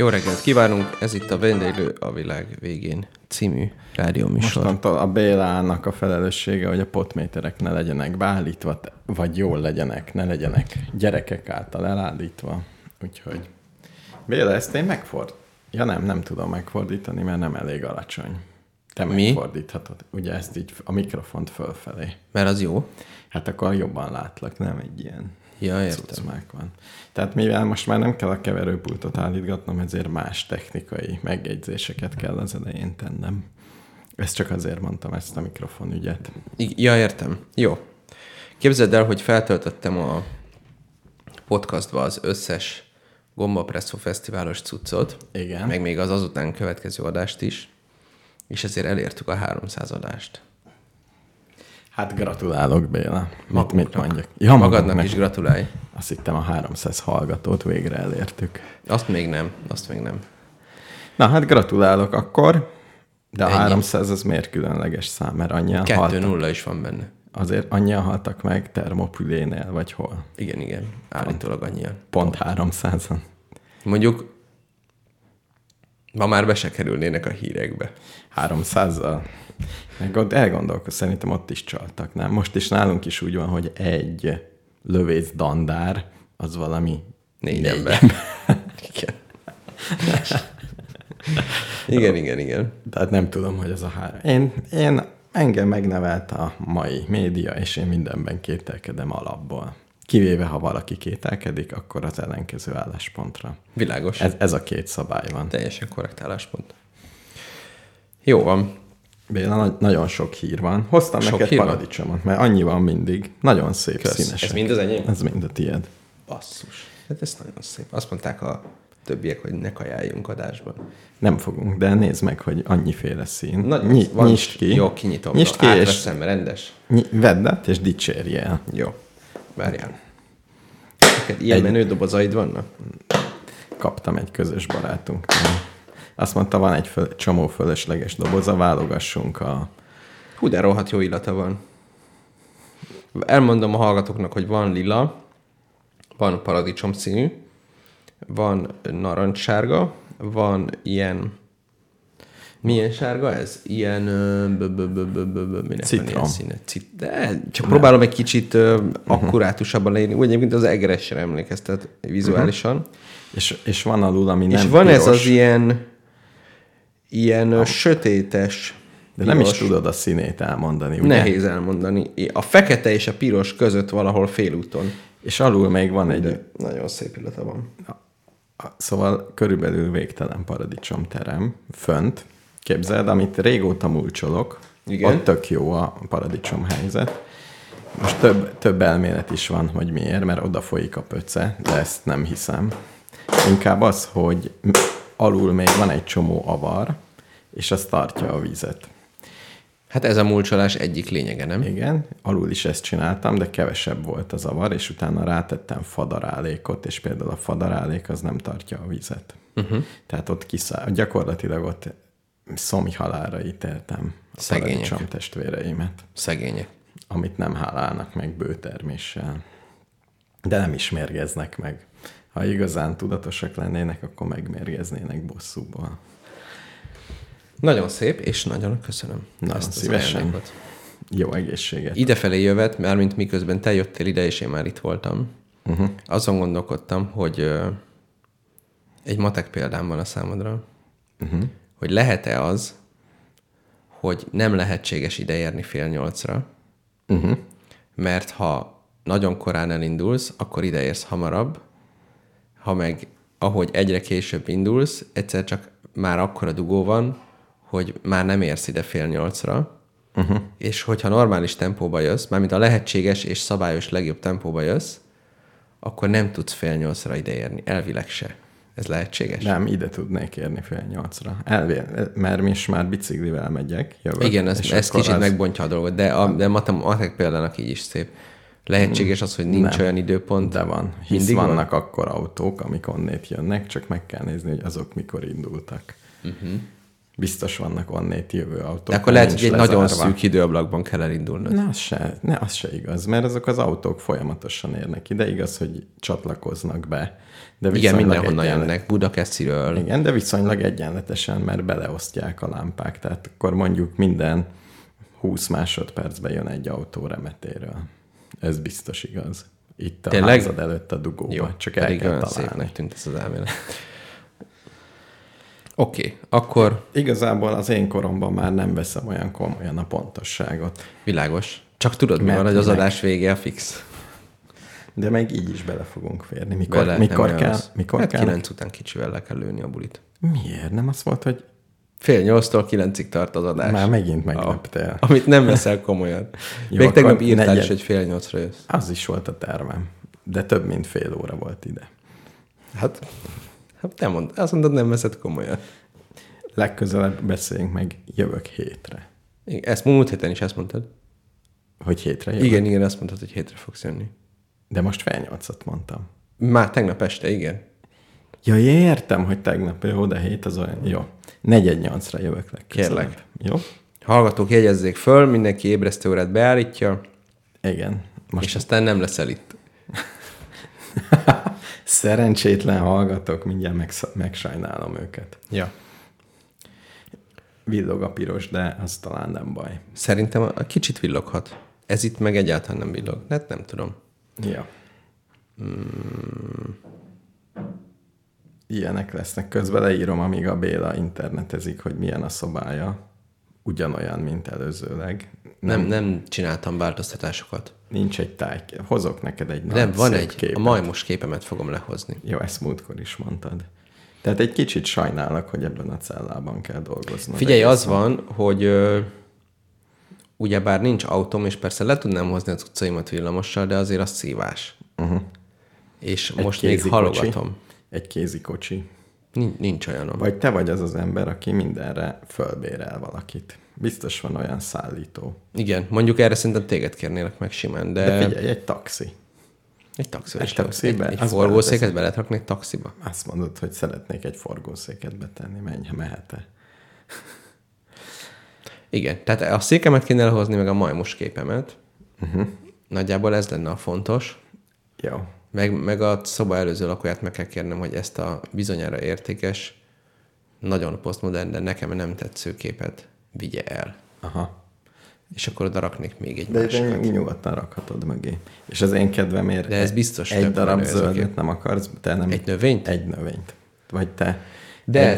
Jó reggelt kívánunk, ez itt a Vendéglő a világ végén című rádióműsor. Mostantól a Bélának a felelőssége, hogy a potméterek ne legyenek beállítva, vagy jól legyenek, ne legyenek gyerekek által elállítva. Úgyhogy Béla, ezt én nem tudom megfordítani, mert nem elég alacsony. Te megfordíthatod. Ugye ezt így a mikrofont fölfelé. Mert az jó? Hát akkor jobban látlak, nem egy ilyen... Ja, értem. Van. Tehát mivel most már nem kell a keverőpultot állítgatnom, ezért más technikai megjegyzéseket kell az elején tennem. Ezt csak azért mondtam, ezt a mikrofon ügyet. Ja, értem. Jó. Képzeld el, hogy feltöltöttem a podcastba az összes Gombapresszó fesztiválos cuccot. Igen. Meg még az azután következő adást is. És ezért elértük a 300 adást. Hát gratulálok, Béla. Mit mondjak? Ja, magadnak is gratulálj. Azt hittem a 300 hallgatót végre elértük. Azt még nem. Na hát gratulálok akkor, de a 300 az miért különleges szám, mert annyian 2-0 haltak. 2-0 is van benne. Azért annyian haltak meg Termopülénél, vagy hol? Igen, állítólag annyian. Pont 300-an. Mondjuk ma már be se kerülnének a hírekbe. 300-zal. Elgondolkodsz, szerintem ott is csaltak, nem? Most is nálunk is úgy van, hogy egy lövész dandár, az valami négy ember. Igen. igen. Tehát nem tudom, hogy ez a három. Én engem megnevelt a mai média, és én mindenben kételkedem alapból. Kivéve, ha valaki kételkedik, akkor az ellenkező álláspontra. Világos. Ez a két szabály van. Teljesen korrekt álláspont. Jó van. Béla, nagyon sok hír van. Hoztam sok neked paradicsomot, mert annyi van mindig. Nagyon szép, színesek. Ez mind az enyém? Ez mind a tiéd. Basszus. Hát ez nagyon szép. Azt mondták a többiek, hogy ne kajáljunk adásban. Nem fogunk, de nézd meg, hogy annyiféle szín. Nyisd ki. Jó, kinyitom. Nyisd ki, átveszem, rendes. Vedd át, és dicsérj el. Jó. Várjál. Neked ilyen menődobozaid vannak? Kaptam egy közös barátunktól. Azt mondta, van egy csomó fölösleges doboza, válogassunk a... Hú, de rohadt jó illata van. Elmondom a hallgatóknak, hogy van lila, van paradicsom színű, van narancssárga, van ilyen... Milyen sárga ez? Ilyen... Citrom. De csak próbálom egy kicsit akkurátusabban lenni. Úgy egyébként az egeresre emlékeztet vizuálisan. És van alul, ami nem piros. És van ez az ilyen sötétes... De nem is tudod a színét elmondani, ugye? Nehéz elmondani. A fekete és a piros között valahol félúton. És alul még van egy... Nagyon szép illata van. Szóval körülbelül végtelen paradicsomterem fönt. Képzeld, amit régóta mulcsolok. Igen. Ott tök jó a paradicsom helyzet. Most több elmélet is van, hogy miért, mert oda folyik a pöce, de ezt nem hiszem. Inkább az, hogy alul még van egy csomó avar, és az tartja a vizet. Hát ez a mulcsolás egyik lényege, nem? Igen, alul is ezt csináltam, de kevesebb volt az avar, és utána rátettem fadarálékot, és például a fadarálék az nem tartja a vizet. Uh-huh. Tehát ott gyakorlatilag ott szomi halálra ítéltem a paradicsom testvéreimet. Szegények. Amit nem hálálnak meg bőterméssel. De nem is mérgeznek meg. Ha igazán tudatosak lennének, akkor megmérgeznének bosszúból. Nagyon szép, és nagyon köszönöm. Nagyon szívesen. Jó egészséget. Idefelé jövet, mármint miközben te jöttél ide, és én már itt voltam. Uh-huh. Azon gondolkodtam, hogy egy matek példám van a számodra, hogy lehet-e az, hogy nem lehetséges ideérni 7:30-ra, mert ha nagyon korán elindulsz, akkor ideérsz hamarabb, ha meg ahogy egyre később indulsz, egyszer csak már akkora dugó van, hogy már nem érsz ide 7:30-ra, és hogyha normális tempóba jössz, mármint a lehetséges és szabályos legjobb tempóba jössz, akkor nem tudsz 7:30-ra ideérni, elvileg se. Ez lehetséges? Nem, ide tudnék érni 7:30-ra. Mert mi is már biciklivel megyek. Jövök, igen, ez kicsit megbontja a dolgot, de matek példának így is szép. Lehetséges az, hogy nincs olyan időpont. De van. Hisz vannak akkor autók, amik onnét jönnek, csak meg kell nézni, hogy azok mikor indultak. biztos vannak onnét jövő autók. De akkor lehet, hogy egy lezárva. Nagyon szűk időablakban kell elindulnod. Ne, az se igaz, mert azok az autók folyamatosan érnek ide. Igaz, hogy csatlakoznak be. De igen, mindenhonnan jönnek, Budakesziről. Igen, de viszonylag egyenletesen, mert beleosztják a lámpák. Tehát akkor mondjuk minden 20 másodpercben jön egy autó remetéről. Ez biztos igaz. Itt a tényleg? Házad előtt a dugóba. Jó, csak el kell találni. Tűnt ez az elmélet. Oké, akkor... Igazából az én koromban már nem veszem olyan komolyan a pontosságot. Világos. Csak tudod, mi van, hogy az adás vége a fix. De meg így is bele fogunk férni. Mikor kell? 9 után kicsivel le kell lőni a bulit. Miért? Nem az volt, hogy... 7:30-tól 9-ig tart az adás. Már megint megleptél. Amit nem veszel komolyan. Jó, még tegnap írtál is, hogy 7:30-ra jössz. Az is volt a tervem. De több mint fél óra volt ide. Hát nem mondd. Azt mondod, nem veszed komolyan. Legközelebb beszéljünk meg, jövök hétre. Igen, ezt múlt héten is azt mondtad. Hogy hétre jövök? Igen, azt mondtad, hogy hétre fogsz jönni. De most 7:30-at mondtam. Már tegnap este, igen. Ja, értem, hogy tegnap, jó, de 7 az olyan. Jó. 7:30-ra jövök legközelebb. Kérlek. Jó? Hallgatók, jegyezzék föl, mindenki ébresztő órát beállítja. Igen. Most... És aztán nem leszel itt. Szerencsétlen hallgatók, mindjárt megsajnálom őket. Ja. Villog a piros, de az talán nem baj. Szerintem a kicsit villoghat. Ez itt meg egyáltalán nem villog. Hát nem tudom. Ja. Ilyenek lesznek. Közben leírom, amíg a Béla internetezik, hogy milyen a szobája. Ugyanolyan, mint előzőleg. Nem csináltam változtatásokat. Nincs egy táj. Hozok neked egy nagy van egy képet. A majmos képemet fogom lehozni. Jó, ezt múltkor is mondtad. Tehát egy kicsit sajnálok, hogy ebben a cellában kell dolgoznod. Figyelj, az van, hogy ugyebár nincs autóm, és persze le tudnám hozni az utcaimat villamossal, de azért az szívás. Uh-huh. És egy most még halogatom. Egy kézikocsi. Nincs olyanom. Vagy te vagy az az ember, aki mindenre fölbérel valakit. Biztos van olyan szállító. Igen, mondjuk erre szerintem téged kérnélek meg simán, de... De figyelj, egy taxi. Egy taxi. Egy forgószéket beletraknék taxiba. Azt mondod, hogy szeretnék egy forgószéket betenni, menj, ha mehet-e. Igen, tehát a székemet kéne elhozni, meg a majmos képemet. Uh-huh. Nagyjából ez lenne a fontos. Jó. Meg a szoba előző lakóját meg kell kérnem, hogy ezt a bizonyára értékes, nagyon posztmodern, de nekem nem tetsző képet vigye el. Aha. És akkor oda raknék még egy másikat. De nyugodtan rakhatod mögé. És az én kedvemért de ez biztos egy darab zöldet nem akarsz. Te nem egy növényt? Egy növényt. Vagy te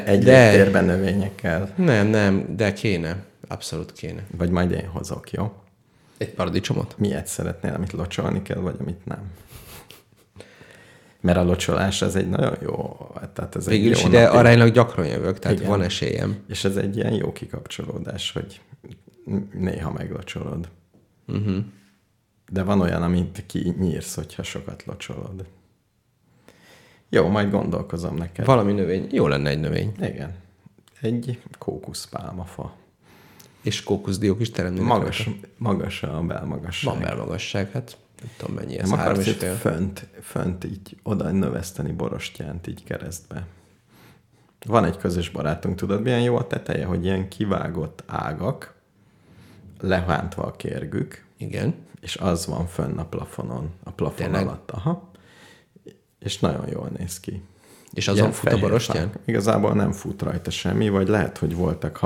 egy térben növényekkel. Nem, de kéne. Abszolút kéne. Vagy majd én hozok, jó? Egy paradicsomot? Miért szeretnél, amit locsolni kell, vagy amit nem? Mert a locsolás az egy nagyon jó... Tehát ez végül egy is jó ide napi... aránylag gyakran jövök, tehát igen. Van esélyem. És ez egy ilyen jó kikapcsolódás, hogy néha meglocsolod. Uh-huh. De van olyan, amit kinyírsz, hogyha sokat locsolod. Jó, majd gondolkozom neked. Valami növény. Jó lenne egy növény. Igen. Egy kókuszpálmafa. És kókuszdiók is teremnének. Magas a belmagasság. Van belmagasság, hát nem tudom mennyi ez. Nem akarsz itt fönt így oda növeszteni borostyánt így keresztbe. Van egy közös barátunk, tudod milyen jó a teteje, hogy ilyen kivágott ágak, lehántva a kérgük. Igen. És az van fönn a plafonon, a plafon tényleg? Alatt. Aha. És nagyon jól néz ki. És azon fut a borostyán? Igazából nem fut rajta semmi, vagy lehet, hogy voltak,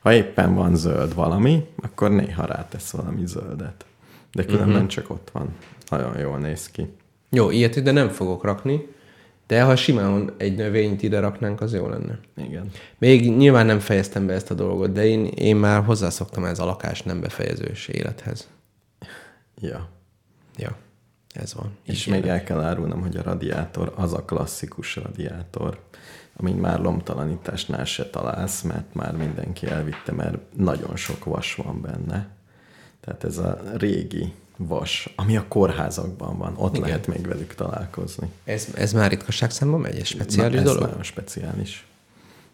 ha éppen van zöld valami, akkor néha rátesz valami zöldet. De különben csak ott van. Nagyon jól néz ki. Jó, ilyet ide nem fogok rakni, de ha simán egy növényt ide raknánk, az jó lenne. Igen. Még nyilván nem fejeztem be ezt a dolgot, de én már hozzászoktam ez a lakás nem befejezős élethez. Ja. Ja. Ez van. És még el kell árulnom, hogy a radiátor az a klasszikus radiátor, amit már lomtalanításnál se találsz, mert már mindenki elvitte, mert nagyon sok vas van benne. Tehát ez a régi vas, ami a kórházakban van. Ott igen. Lehet még velük találkozni. Ez már ritkaságszámban megy? Egy speciális dolog? Ez nagyon speciális.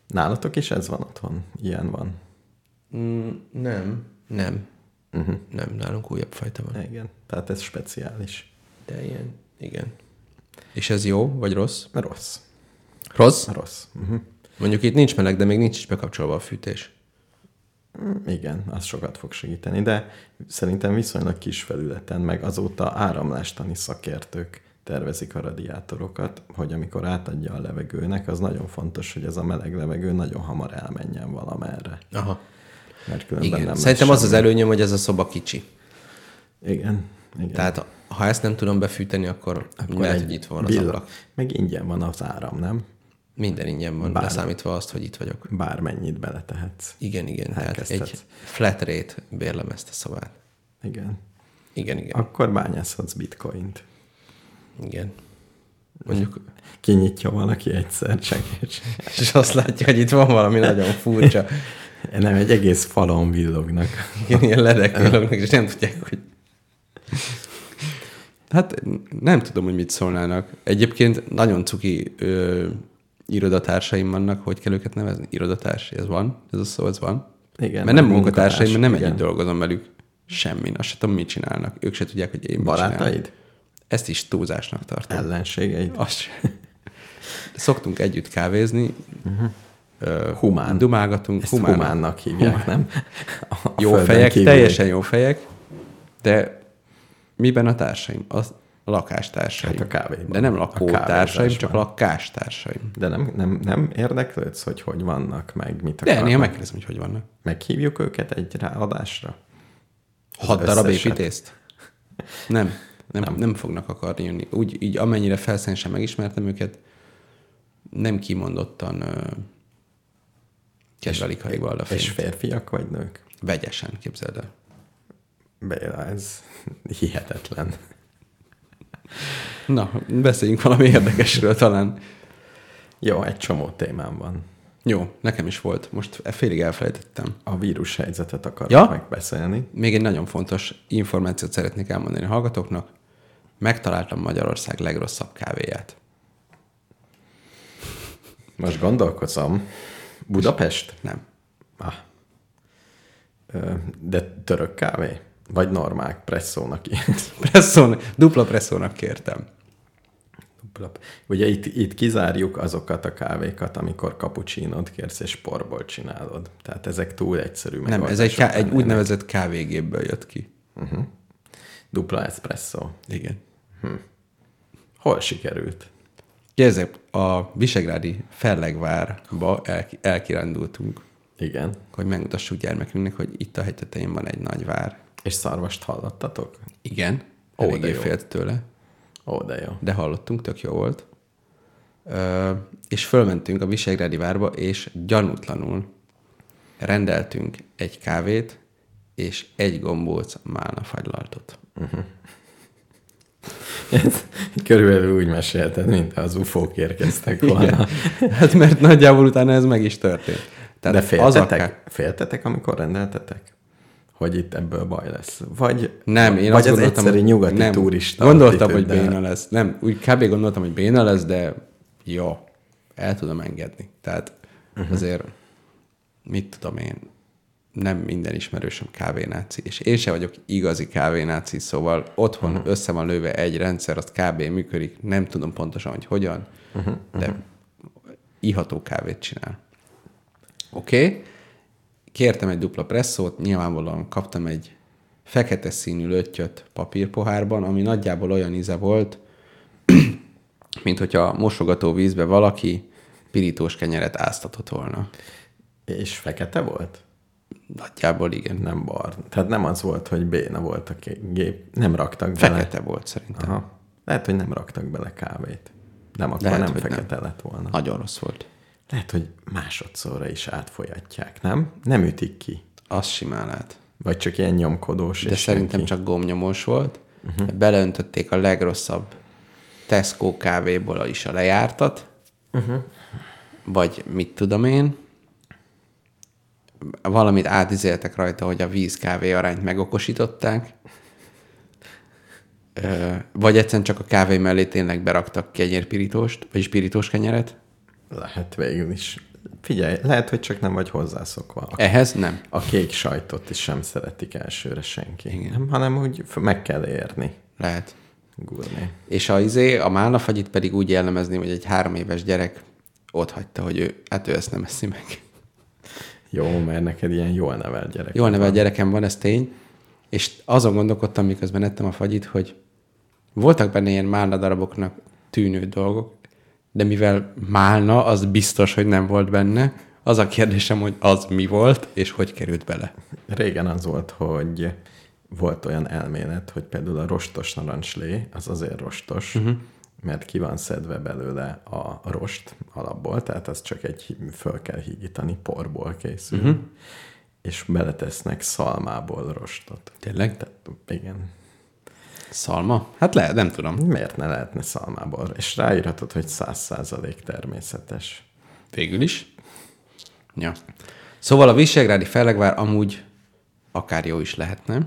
Nálatok is ez van otthon? Ilyen van? Nem. Uh-huh. Nem, nálunk újabb fajta van. Igen, tehát ez speciális. De ilyen, igen. És ez jó, vagy rossz? Rossz. Rossz? Rossz. Uh-huh. Mondjuk itt nincs meleg, de még nincs is bekapcsolva a fűtés. Igen, az sokat fog segíteni, de szerintem viszonylag kis felületen, meg azóta áramlástani szakértők tervezik a radiátorokat, hogy amikor átadja a levegőnek, az nagyon fontos, hogy ez a meleg levegő nagyon hamar elmenjen valamerre. Aha. Mert különben igen. Nem szerintem az semmi. Az előnyöm, hogy ez a szoba kicsi. Igen. Igen. Tehát ha ezt nem tudom befűteni, akkor lehet, hogy itt van az ablak. Meg ingyen van az áram, nem? Minden ingyen van, leszámítva azt, hogy itt vagyok. Bármennyit beletehetsz. Igen. Tehát egy flat rate bérlem ezt a szobát. Igen. Akkor bányászhatsz bitcoint. Igen. Mondjuk kinyitja valaki egyszer csak, és azt látja, hogy itt van valami nagyon furcsa. Nem, egy egész falon villognak. Igen, ilyen ledek villognak, és nem tudják, hogy... Hát nem tudom, hogy mit szólnának. Egyébként nagyon cuki irodatársaim vannak, hogy kell őket nevezni? Irodatárs, ez van? Ez a szó, ez van? Igen. Mert nem munkatársaim, mert nem együtt dolgozom velük. Semmin. Azt sem tudom, mit csinálnak. Ők se tudják, hogy én barátaid? Ezt is túlzásnak tartom. Ellenségeid? Azt sem. Szoktunk együtt kávézni. Humán. Dumálgatunk. Ezt humánnak hívják, nem? Jó fejek, teljesen jó fejek, de miben a társaim? A lakástársaim. Hát a kávéban. De nem lakótársaim, csak lakástársaim. De nem érdeklődsz, hogy hogy vannak, meg mit akarnak? De néha megkérdezem, hogy vannak. Meghívjuk őket egy adásra? 6 darab építészt? Nem fognak akarni jönni. Úgy, így amennyire felszínesen megismertem őket, nem kimondottan kedvelik hajval a fényt. És férfiak vagy nők? Vegyesen, képzeld el. Béla, ez hihetetlen. Na, beszéljünk valami érdekesről talán. Jó, egy csomó témám van. Jó, nekem is volt. Most félig elfelejtettem. A vírus helyzetet akarok megbeszélni. Még egy nagyon fontos információt szeretnék elmondani a hallgatóknak. Megtaláltam Magyarország legrosszabb kávéját. Most gondolkozom. Budapest? Nem. De török kávé? Vagy normál presszónak ilyet? Dupla presszónak kértem. Ugye itt kizárjuk azokat a kávékat, amikor kapucsinót kérsz és porból csinálod. Tehát ezek túl egyszerű. Nem, ez egy úgynevezett kávégépből jött ki. Uh-huh. Dupla espresszó. Igen. Hol sikerült? Kérdezem, a Visegrádi Fellegvárba elkirándultunk. Igen. Hogy megmutassuk gyermekünknek, hogy itt a hegytetején van egy nagy vár. És szarvast hallottatok? Igen. Eléggé félt tőle. Ó, de jó. De hallottunk, tök jó volt. És fölmentünk a Visegrádi várba, és gyanútlanul rendeltünk egy kávét, és egy gombóc málnafagylaltot. Uh-huh. Körülbelül úgy mesélted, mint az ufók érkeztek volna. Hát mert nagyjából utána ez meg is történt. Tehát de féltetek, amikor rendeltetek? Hogy itt ebből baj lesz. Vagy az egyszerű nyugati turista. Gondoltam, hogy béna lesz. Nem, úgy kb. Gondoltam, hogy béna lesz, de jó, el tudom engedni. Tehát azért, mit tudom én, nem minden ismerősöm kávénáci, és én se vagyok igazi kávénáci, szóval otthon össze van lőve egy rendszer, az kb. Működik, nem tudom pontosan, hogy hogyan, de iható kávét csinál. Oké. Kértem egy dupla presszót, nyilvánvalóan kaptam egy fekete színű löttyöt papírpohárban, ami nagyjából olyan íze volt, mint hogyha mosogató vízbe valaki pirítós kenyeret áztatott volna. És fekete volt? Nagyjából igen. Nem bar. Tehát nem az volt, hogy béna volt a gép. Nem raktak bele. Fekete volt szerintem. Aha. Lehet, hogy nem raktak bele kávét. Nem, akkor lehet, nem fekete nem lett volna. Nagyon rossz volt. Lehet, hogy másodszorra is átfolyatják, nem? Nem ütik ki. Az simán lehet. Vagy csak ilyen nyomkodós. De szerintem csak gombnyomós volt. Beleöntötték a legrosszabb Tesco kávéból is a lejártat. Vagy mit tudom én. Valamit átizéltek rajta, hogy a víz-kávé arányt megokosították. Vagy egyszerűen csak a kávé mellé tényleg beraktak kenyérpirítóst, vagyis pirítós kenyeret. Lehet végül is. Figyelj, lehet, hogy csak nem vagy hozzászokva. Ehhez nem. A kék sajtot is sem szeretik elsőre senki. Igen. Nem, hanem úgy meg kell érni. Lehet. Gurni. És a málnafagyit pedig úgy jellemezni, hogy egy 3 éves gyerek ott hagyta, hogy ő ezt nem eszi meg. Jó, mert neked ilyen jól nevelt gyerekem. Jól nevelt gyerekem van, ez tény. És azon gondolkodtam, miközben ettem a fagyit, hogy voltak benne ilyen málna daraboknak tűnő dolgok, de mivel málna, az biztos, hogy nem volt benne. Az a kérdésem, hogy az mi volt, és hogy került bele. Régen az volt, hogy volt olyan elmélet, hogy például a rostos narancslé, az azért rostos, mert ki van szedve belőle a rost alapból, tehát az csak föl kell hígítani, porból készül, és beletesznek szalmából rostot. Tényleg? Tehát, igen. Szalma? Hát lehet, nem tudom. Miért ne lehetne szalmából? És ráírhatod, hogy 100% természetes. Végül is. Ja. Szóval a Visegrádi Fellegvár amúgy akár jó is lehetne,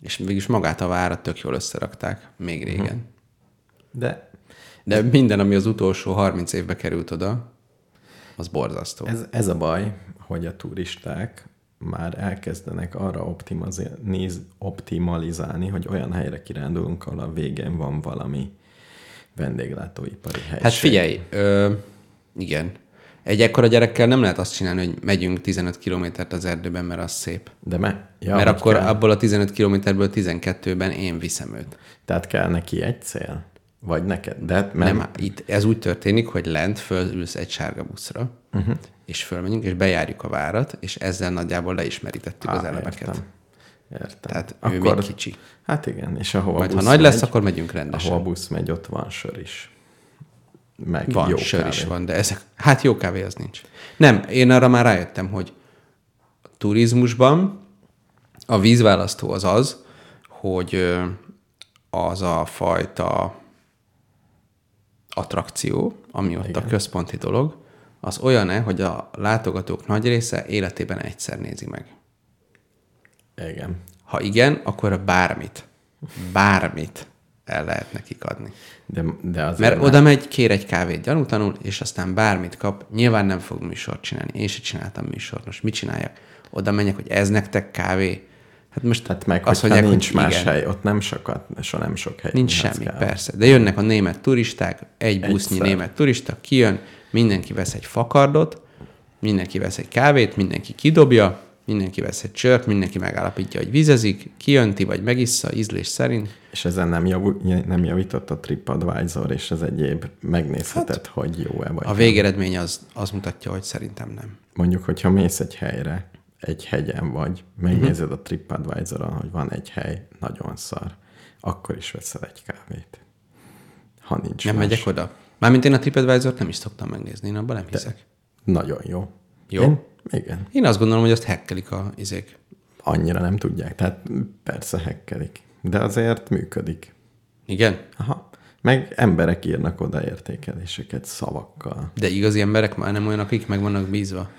és mégis magát a várat tök jól összerakták, még régen. De minden, ami az utolsó 30 évbe került oda, az borzasztó. Ez a baj, hogy a turisták már elkezdenek arra optimalizálni, hogy olyan helyre kirándulunk, ahol a végén van valami vendéglátóipari helység. Hát figyelj, igen. Egy ekkora gyerekkel nem lehet azt csinálni, hogy megyünk 15 kilométert az erdőben, mert az szép. De ja, mert akkor kell. Abból a 15 kilométerből 12-ben én viszem őt. Tehát kell neki egy cél? Vagy neked? De nem, itt ez úgy történik, hogy lent fölülsz egy sárga buszra, és fölmenjünk, és bejárjuk a várat, és ezzel nagyjából leismerítettük az elemeket. Értem. Tehát akkor, ő még kicsi. Hát igen, és ahova majd, ha nagy lesz, akkor megyünk rendesen. Ahova busz megy, ott van sör is. Meg van, jó sör kávé is van, de ezek... Hát jó kávé az nincs. Nem, én arra már rájöttem, hogy a turizmusban a vízválasztó az az, hogy az a fajta attrakció, ami ott igen, a központi dolog, az olyan-e, hogy a látogatók nagy része életében egyszer nézi meg. Igen. Ha igen, akkor bármit el lehet nekik adni. De azért mert oda megy, kér egy kávét gyanútanul, és aztán bármit kap. Nyilván nem fog műsort csinálni. Én se csináltam műsort. Most mit csináljak? Oda menjek, hogy ez nektek kávé? Hát most hát meg, azt mondják, nincs hogy más igen, hely, ott nem sokat, soha nem sok hely. Nincs semmi, kávé, persze. De jönnek a német turisták, egy busznyi német turista, kijön, mindenki vesz egy fakardot, mindenki vesz egy kávét, mindenki kidobja, mindenki vesz egy csört, mindenki megállapítja, hogy vizezik, kijönti, vagy megissza, ízlés szerint. És ezen nem javított a TripAdvisor, és ez egyéb megnézheted, hát, hogy jó-e vagy. A végeredmény az mutatja, hogy szerintem nem. Mondjuk, hogyha mész egy helyre, egy hegyen vagy, megnézed a TripAdvisor-on, hogy van egy hely, nagyon szar, akkor is veszel egy kávét. Ha nincs nem más. Megyek oda. Mármint én a TripAdvisor-t nem is szoktam megnézni, én abban nem hiszek. Nagyon jó. Jó? Igen. Én azt gondolom, hogy azt hekkelik a izék. Annyira nem tudják, tehát persze hekkelik. De azért működik. Igen? Aha. Meg emberek írnak oda értékeléseket szavakkal. De igazi emberek már nem olyan, akik meg vannak bízva?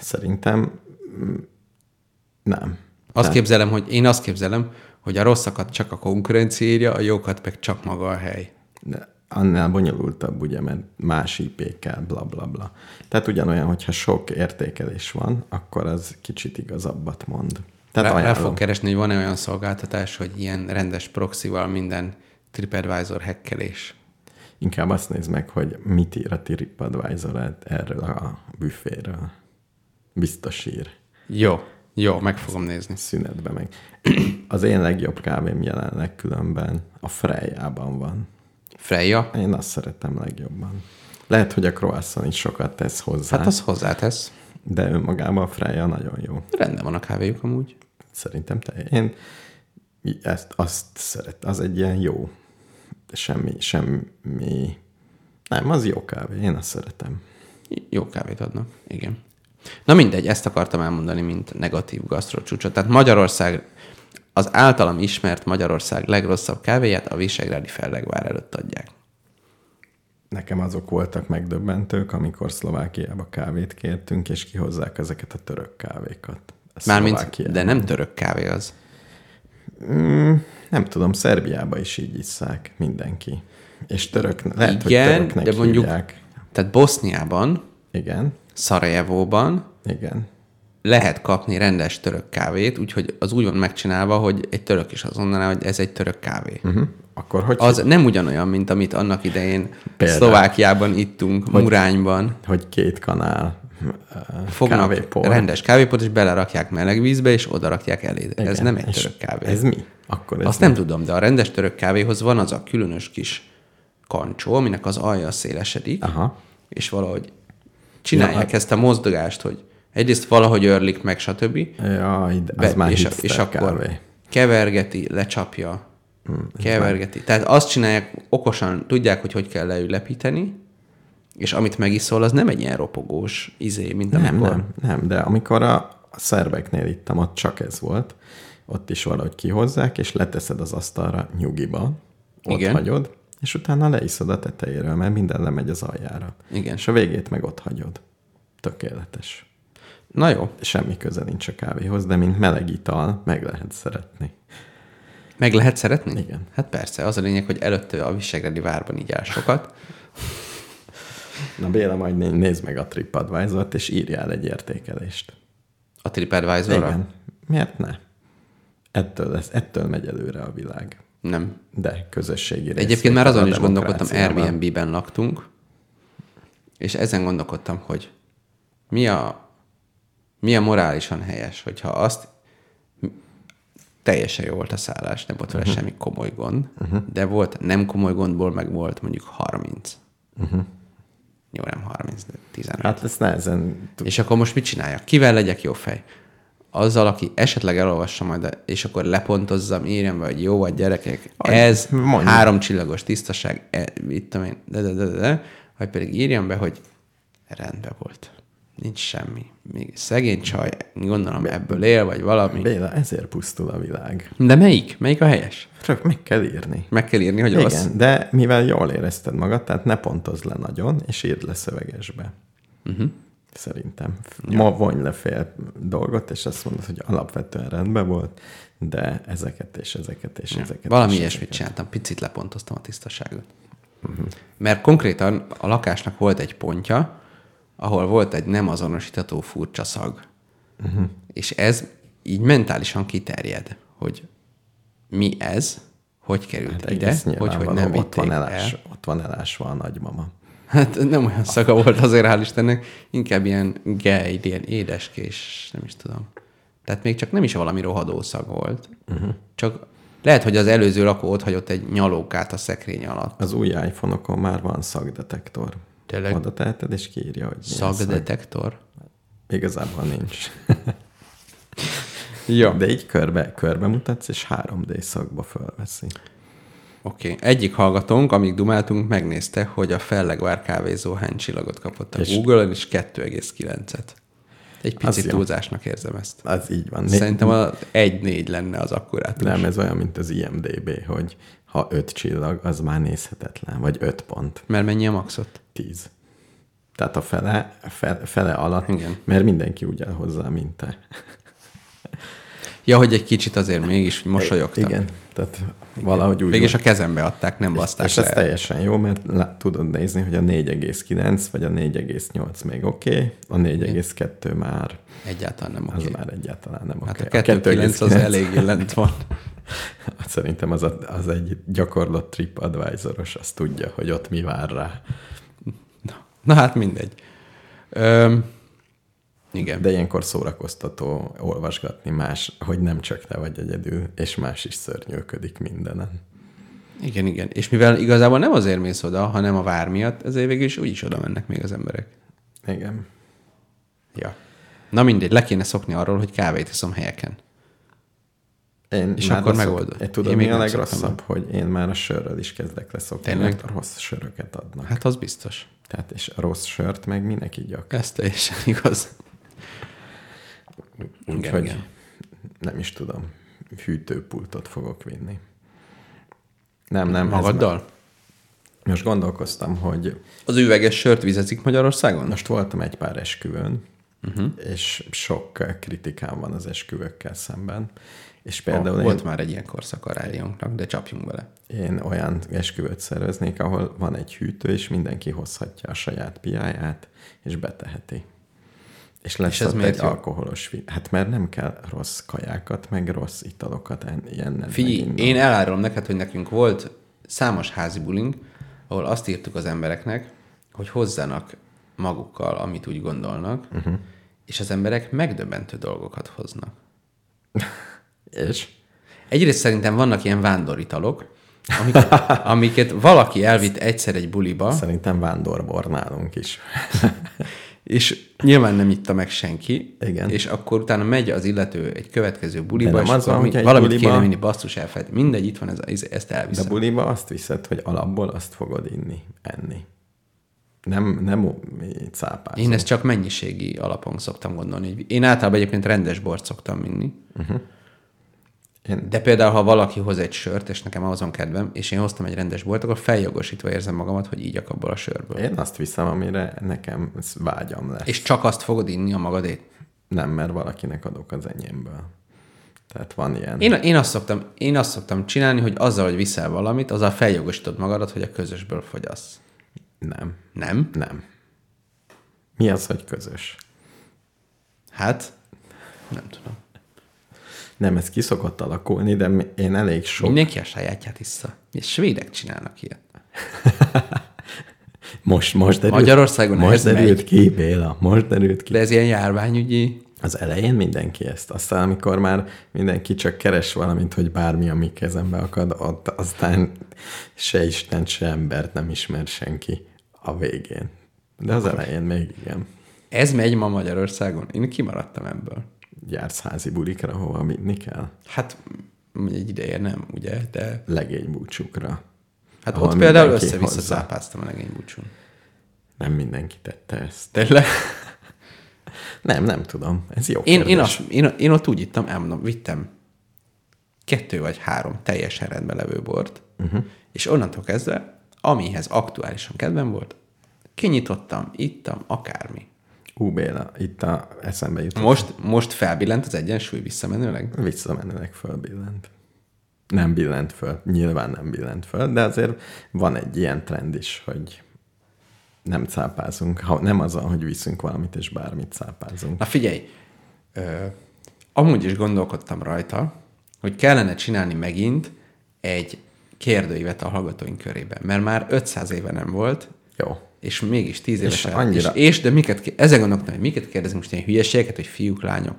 Szerintem nem. Én azt képzelem, hogy a rosszakat csak a konkurencia írja, a jókat meg csak maga a hely. De annál bonyolultabb, ugye, mert más IP kell, bla, bla, bla. Tehát ugyanolyan, hogyha sok értékelés van, akkor az kicsit igazabbat mond. Tehát rá fog keresni, hogy van-e olyan szolgáltatás, hogy ilyen rendes proxival minden TripAdvisor hekkelés. Inkább azt nézd meg, hogy mit ír a TripAdvisor erről a büféről. Biztos ír. Jó, meg fogom nézni. Szünetben meg. Az én legjobb kávém jelenleg különben a Frejában van. Freja? Én azt szeretem legjobban. Lehet, hogy a croissant is sokat tesz hozzá. Hát az hozzátesz. De önmagában a Freja nagyon jó. Rendben van a kávéjuk amúgy. Szerintem teljesen. Én azt szeretem. Az egy ilyen jó. Semmi. Nem, az jó kávé. Én azt szeretem. Jó kávét adnak. Igen. Na mindegy, ezt akartam elmondani, mint negatív gasztrocsúcsot. Tehát Magyarország... Az általam ismert Magyarország legrosszabb kávéját a Visegrádi Fellegvár előtt adják. Nekem azok voltak megdöbbentők, amikor Szlovákiába kávét kértünk, és kihozzák ezeket a török kávékat. Mármint, de nem török kávé az. Nem tudom, Szerbiába is így isszák mindenki. És török, lehet, igen, hogy töröknek de mondjuk, hívják. Tehát Boszniában, igen. Szarajevóban, igen. lehet kapni rendes török kávét, úgyhogy az úgy van megcsinálva, hogy egy török is azt mondaná, hogy ez egy török kávé. Uh-huh. Akkor hogy az nem ugyanolyan, mint amit annak idején például Szlovákiában ittunk, hogy, Murányban. Hogy két kanál fognak rendes kávéport, és belerakják meleg vízbe, és odarakják eléd. Igen, ez nem egy török kávé. Ez mi? Akkor ez azt mi? Nem tudom, de a rendes török kávéhoz van az a különös kis kancsó, aminek az alja szélesedik, aha, és valahogy csinálják ezt a mozdulást, hogy egyrészt valahogy örlik meg, stb. Jaj, az már és akkor kávé. Kevergeti, lecsapja, kevergeti. Már... Tehát azt csinálják, okosan tudják, hogy kell leülepíteni, és amit megiszol, az nem egy ilyen ropogós izé, mint nem, amikor... Nem, de amikor a szerveknél ittam, ott csak ez volt, ott is valahogy kihozzák, és leteszed az asztalra nyugiba, ott igen, hagyod, és utána leiszod a tetejéről, mert minden lemegy az aljára. Igen. És a végét meg ott hagyod. Tökéletes. Na jó. Semmi köze nincs a kávéhoz, de mint meleg ital meg lehet szeretni. Meg lehet szeretni? Igen. Hát persze, az a lényeg, hogy előtte a Visegrádi várban így áll sokat. Na Béla, majd nézd meg a TripAdvisor-t, és írjál egy értékelést. A TripAdvisor-ra? Igen. Miért ne? Ettől megy előre a világ. Nem. De közösségi rész. Egyébként már azon is gondolkodtam, Airbnb-ben laktunk, és ezen gondolkodtam, hogy mi a morálisan helyes, hogyha azt teljesen jó volt a szállás, nem volt vele semmi komoly gond, de volt nem komoly gondból, meg volt mondjuk 30. Jó, nem 30, de 15. Hát ezt nehezen... És akkor most mit csináljak? Kivel legyek jó fej? Azzal, aki esetleg elolvassa majd, és akkor lepontozzam, írjam be, hogy jó vagy gyerekek, ez mondjuk 3 csillagos tisztaság, itt tudom én, de, vagy pedig írjam be, hogy rendben volt. Nincs semmi. Még szegény csaj, gondolom ebből él, vagy valami. Béla, ezért pusztul a világ. De melyik? Melyik a helyes? Csak meg kell írni. Meg kell írni, hogy igen, rossz. De mivel jól érezted magad, tehát ne pontozz le nagyon, és írd le szövegesbe. Szerintem. Ja. Ma vonj le fél dolgot, és azt mondod, hogy alapvetően rendben volt, de ezeket és ja, ezeket. Valami ilyesmit csináltam, picit lepontoztam a tisztaságot. Mert konkrétan a lakásnak volt egy pontja, ahol volt egy nem azonosítható furcsa szag. És ez így mentálisan kiterjed, hogy mi ez, hogy került hát ide, hogy nem vitték el. Ott van elásva a nagymama. Hát nem olyan szaga volt azért, hál' Istennek, inkább ilyen gej, ilyen édeskés, nem is tudom. Tehát még csak nem is valami rohadó szag volt. Csak lehet, hogy az előző lakó ott hagyott egy nyalókát a szekrény alatt. Az új iPhone-okon már van szagdetektor. Tényleg? Oda teheted, és kiírja, hogy szagdetektor? Igazából nincs. Jó. De így körbe mutatsz, és 3D szagba fölveszi. Oké. Egyik hallgatónk, amíg dumáltunk, megnézte, hogy a Fellegvár kávézó hány csillagot kapott a Google-on, és 2,9-et. Egy picit túlzásnak érzem ezt. Az így van. Szerintem az 1,4 lenne az akkurátus. Nem, ez olyan, mint az IMDB, hogy ha 5 csillag, az már nézhetetlen, vagy 5 pont. Mert mennyi a maxot? 10. Tehát a fele alatt, igen, mert mindenki úgy áll hozzá, mint te. Ja, hogy egy kicsit azért mégis mosolyogtam. Igen, tehát igen, valahogy úgy. Mégis a kezembe adták, nem baszták és le. És ez teljesen jó, mert tudod nézni, hogy a 4,9 vagy a 4,8 még oké, a 4,2 már... Egyáltalán nem oké. Az már egyáltalán nem oké. Hát a 2,9 az elég lent van. Szerintem az egy gyakorlott TripAdvisoros, azt tudja, hogy ott mi vár rá. Na hát mindegy. Igen. De ilyenkor szórakoztató olvasgatni más, hogy nem csak te vagy egyedül, és más is szörnyölködik mindenen. Igen. És mivel igazából nem azért mész oda, hanem a vár miatt, ezért végül is úgyis oda mennek még az emberek. Igen. Ja. Na mindegy, le kéne szokni arról, hogy kávét iszom helyeken. És akkor megoldod. Tudod, mi a legrosszabb, hogy én már a sörről is kezdek leszokni, mert a rossz söröket adnak. Hát az biztos. Tehát és a rossz sört meg minek igyak. Ez teljesen igaz. Úgyhogy nem is tudom, hűtőpultot fogok vinni. Nem. Magaddal? Most gondolkoztam, hogy... Az üveges sört vizezik Magyarországon? Most voltam egy pár esküvőn, és sok kritikám van az esküvőkkel szemben. És például volt már egy ilyen korszak a rádiónknak, de csapjunk bele. Én olyan esküvőt szerveznék, ahol van egy hűtő, és mindenki hozhatja a saját piáját, és beteheti. És lesz ott egy alkoholos. Hát mert nem kell rossz kajákat, meg rossz italokat enni. Figyelj, én elárom neked, hogy nekünk volt számos házi bulink, ahol azt írtuk az embereknek, hogy hozzanak magukkal, amit úgy gondolnak, és az emberek megdöbbentő dolgokat hoznak. És? Egyrészt szerintem vannak ilyen vándoritalok, amiket valaki elvitt egyszer egy buliba. Szerintem vándorból nálunk is. És nyilván nem itta meg senki. Igen. És akkor utána megy az illető egy következő buliba, és valamit kéne vinni, basszus elfejt. Mindegy, itt van, ezt elviszem. De buliba azt viszed, hogy alapból azt fogod inni, enni. Nem cápázom. Én ezt csak mennyiségi alapon szoktam gondolni. Én általában egyébként rendes bort szoktam inni. De például, ha valaki hoz egy sört, és nekem ahhoz van kedvem, és én hoztam egy rendes bort, akkor feljogosítva érzem magamat, hogy így abból a sörből. Én azt viszem, amire nekem vágyam lesz. És csak azt fogod inni a magadét? Nem, mert valakinek adok az enyémből. Tehát van ilyen. Én azt szoktam csinálni, hogy azzal, hogy viszel valamit, azzal feljogosítod magadat, hogy a közösből fogyasz. Nem. Nem? Nem. Mi az, hogy közös? Hát, nem tudom. Nem, ez ki szokott alakulni, de én elég sok... Mindenki a sajátját iszza. És svédek csinálnak ilyet. Most derült, Magyarországon most derült ki, Béla. Most derült ki. De ez ilyen járványügyi... Az elején mindenki ezt. Aztán, amikor már mindenki csak keres valamint, hogy bármi, ami kezembe akad, ott aztán se Isten, se embert nem ismer senki a végén. De az elején még igen. Ez megy ma Magyarországon. Én kimaradtam ebből. Jársz házi bulikra, hova vinni kell? Hát egy ideje nem, ugye? De... Legénybúcsukra. Hát ott például össze-vissza zápáztam a legénybúcsún. Nem mindenki tette ezt. Tényleg? Nem tudom. Ez jó kérdés. Én ott úgy ittam, elmondom, vittem 2 vagy 3 teljesen rendben levő bort, és onnantól kezdve, amihez aktuálisan kedvem volt, kinyitottam, ittam, akármi. Béla, itt eszembe jutott. Most felbillent az egyensúly visszamenőleg? Visszamenőleg felbillent. Nem billent föl, nyilván nem billent föl, de azért van egy ilyen trend is, hogy nem cápázunk, nem azzal, hogy viszünk valamit, és bármit cápázunk. Na figyelj, amúgy is gondolkodtam rajta, hogy kellene csinálni megint egy kérdőívet a hallgatóink körében, mert már 500 éve nem volt. Jó. És mégis 10 éves annyira. És de miket, ezzel gondolkodtam, hogy miket kérdezünk most ilyen hülyeségeket, hogy fiúk, lányok.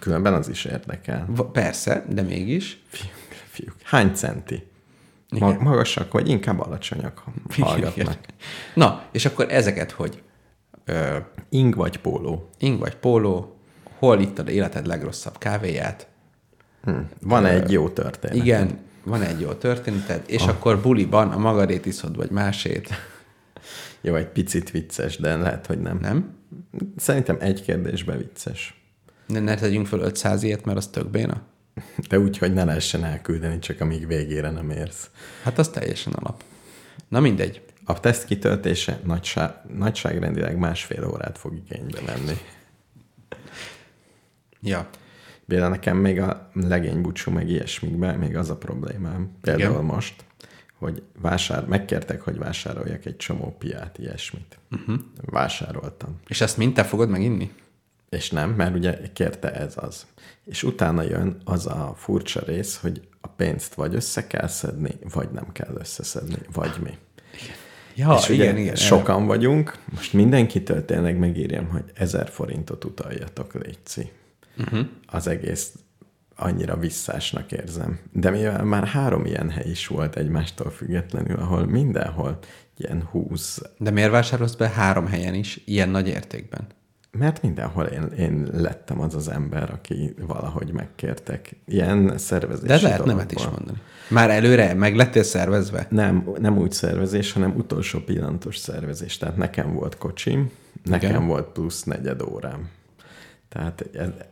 Különben az is érdekel. Persze, de mégis. Fiúk. Hány centi? Magasak, vagy inkább alacsonyak hallgatnak. Na, és akkor ezeket, hogy ing vagy póló. Ing vagy póló, hol ittad életed legrosszabb kávéját. Van egy jó történet. Igen, van egy jó történeted, és akkor buliban a magadét iszod, vagy másét. Jó, egy picit vicces, de lehet, hogy nem. Nem? Szerintem egy kérdésben vicces. Ne tegyünk föl 500 ilyet, mert az tök béna. De úgy, hogy ne lehessen elküldeni, csak amíg végére nem érsz. Hát az teljesen alap. Na mindegy. A teszt kitöltése nagyságrendileg 1,5 órát fog igénybe venni. Ja. Béla, nekem még a legénybúcsú, meg ilyesmikben még az a problémám. Például igen. Most... hogy megkértek, hogy vásároljak egy csomó piát, ilyesmit. Vásároltam. És ezt mind te fogod meginni? És nem, mert ugye kérte ez az. És utána jön az a furcsa rész, hogy a pénzt vagy össze kell szedni, vagy nem kell összeszedni, vagy mi. Ja, és igen. Sokan vagyunk, most mindenkitől tényleg megírjam, hogy 1000 forintot utaljatok, létszi. Az egész annyira visszásnak érzem. De mivel már 3 ilyen hely is volt egymástól függetlenül, ahol mindenhol ilyen 20... De miért vásárolsz be 3 helyen is, ilyen nagy értékben? Mert mindenhol én lettem az ember, aki valahogy megkértek. Ilyen szervezési dologból. De lehet nemet is mondani. Már előre meg lettél szervezve? Nem úgy szervezés, hanem utolsó pillanatos szervezés. Tehát nekem volt kocsim, nekem volt plusz 4 órám. Tehát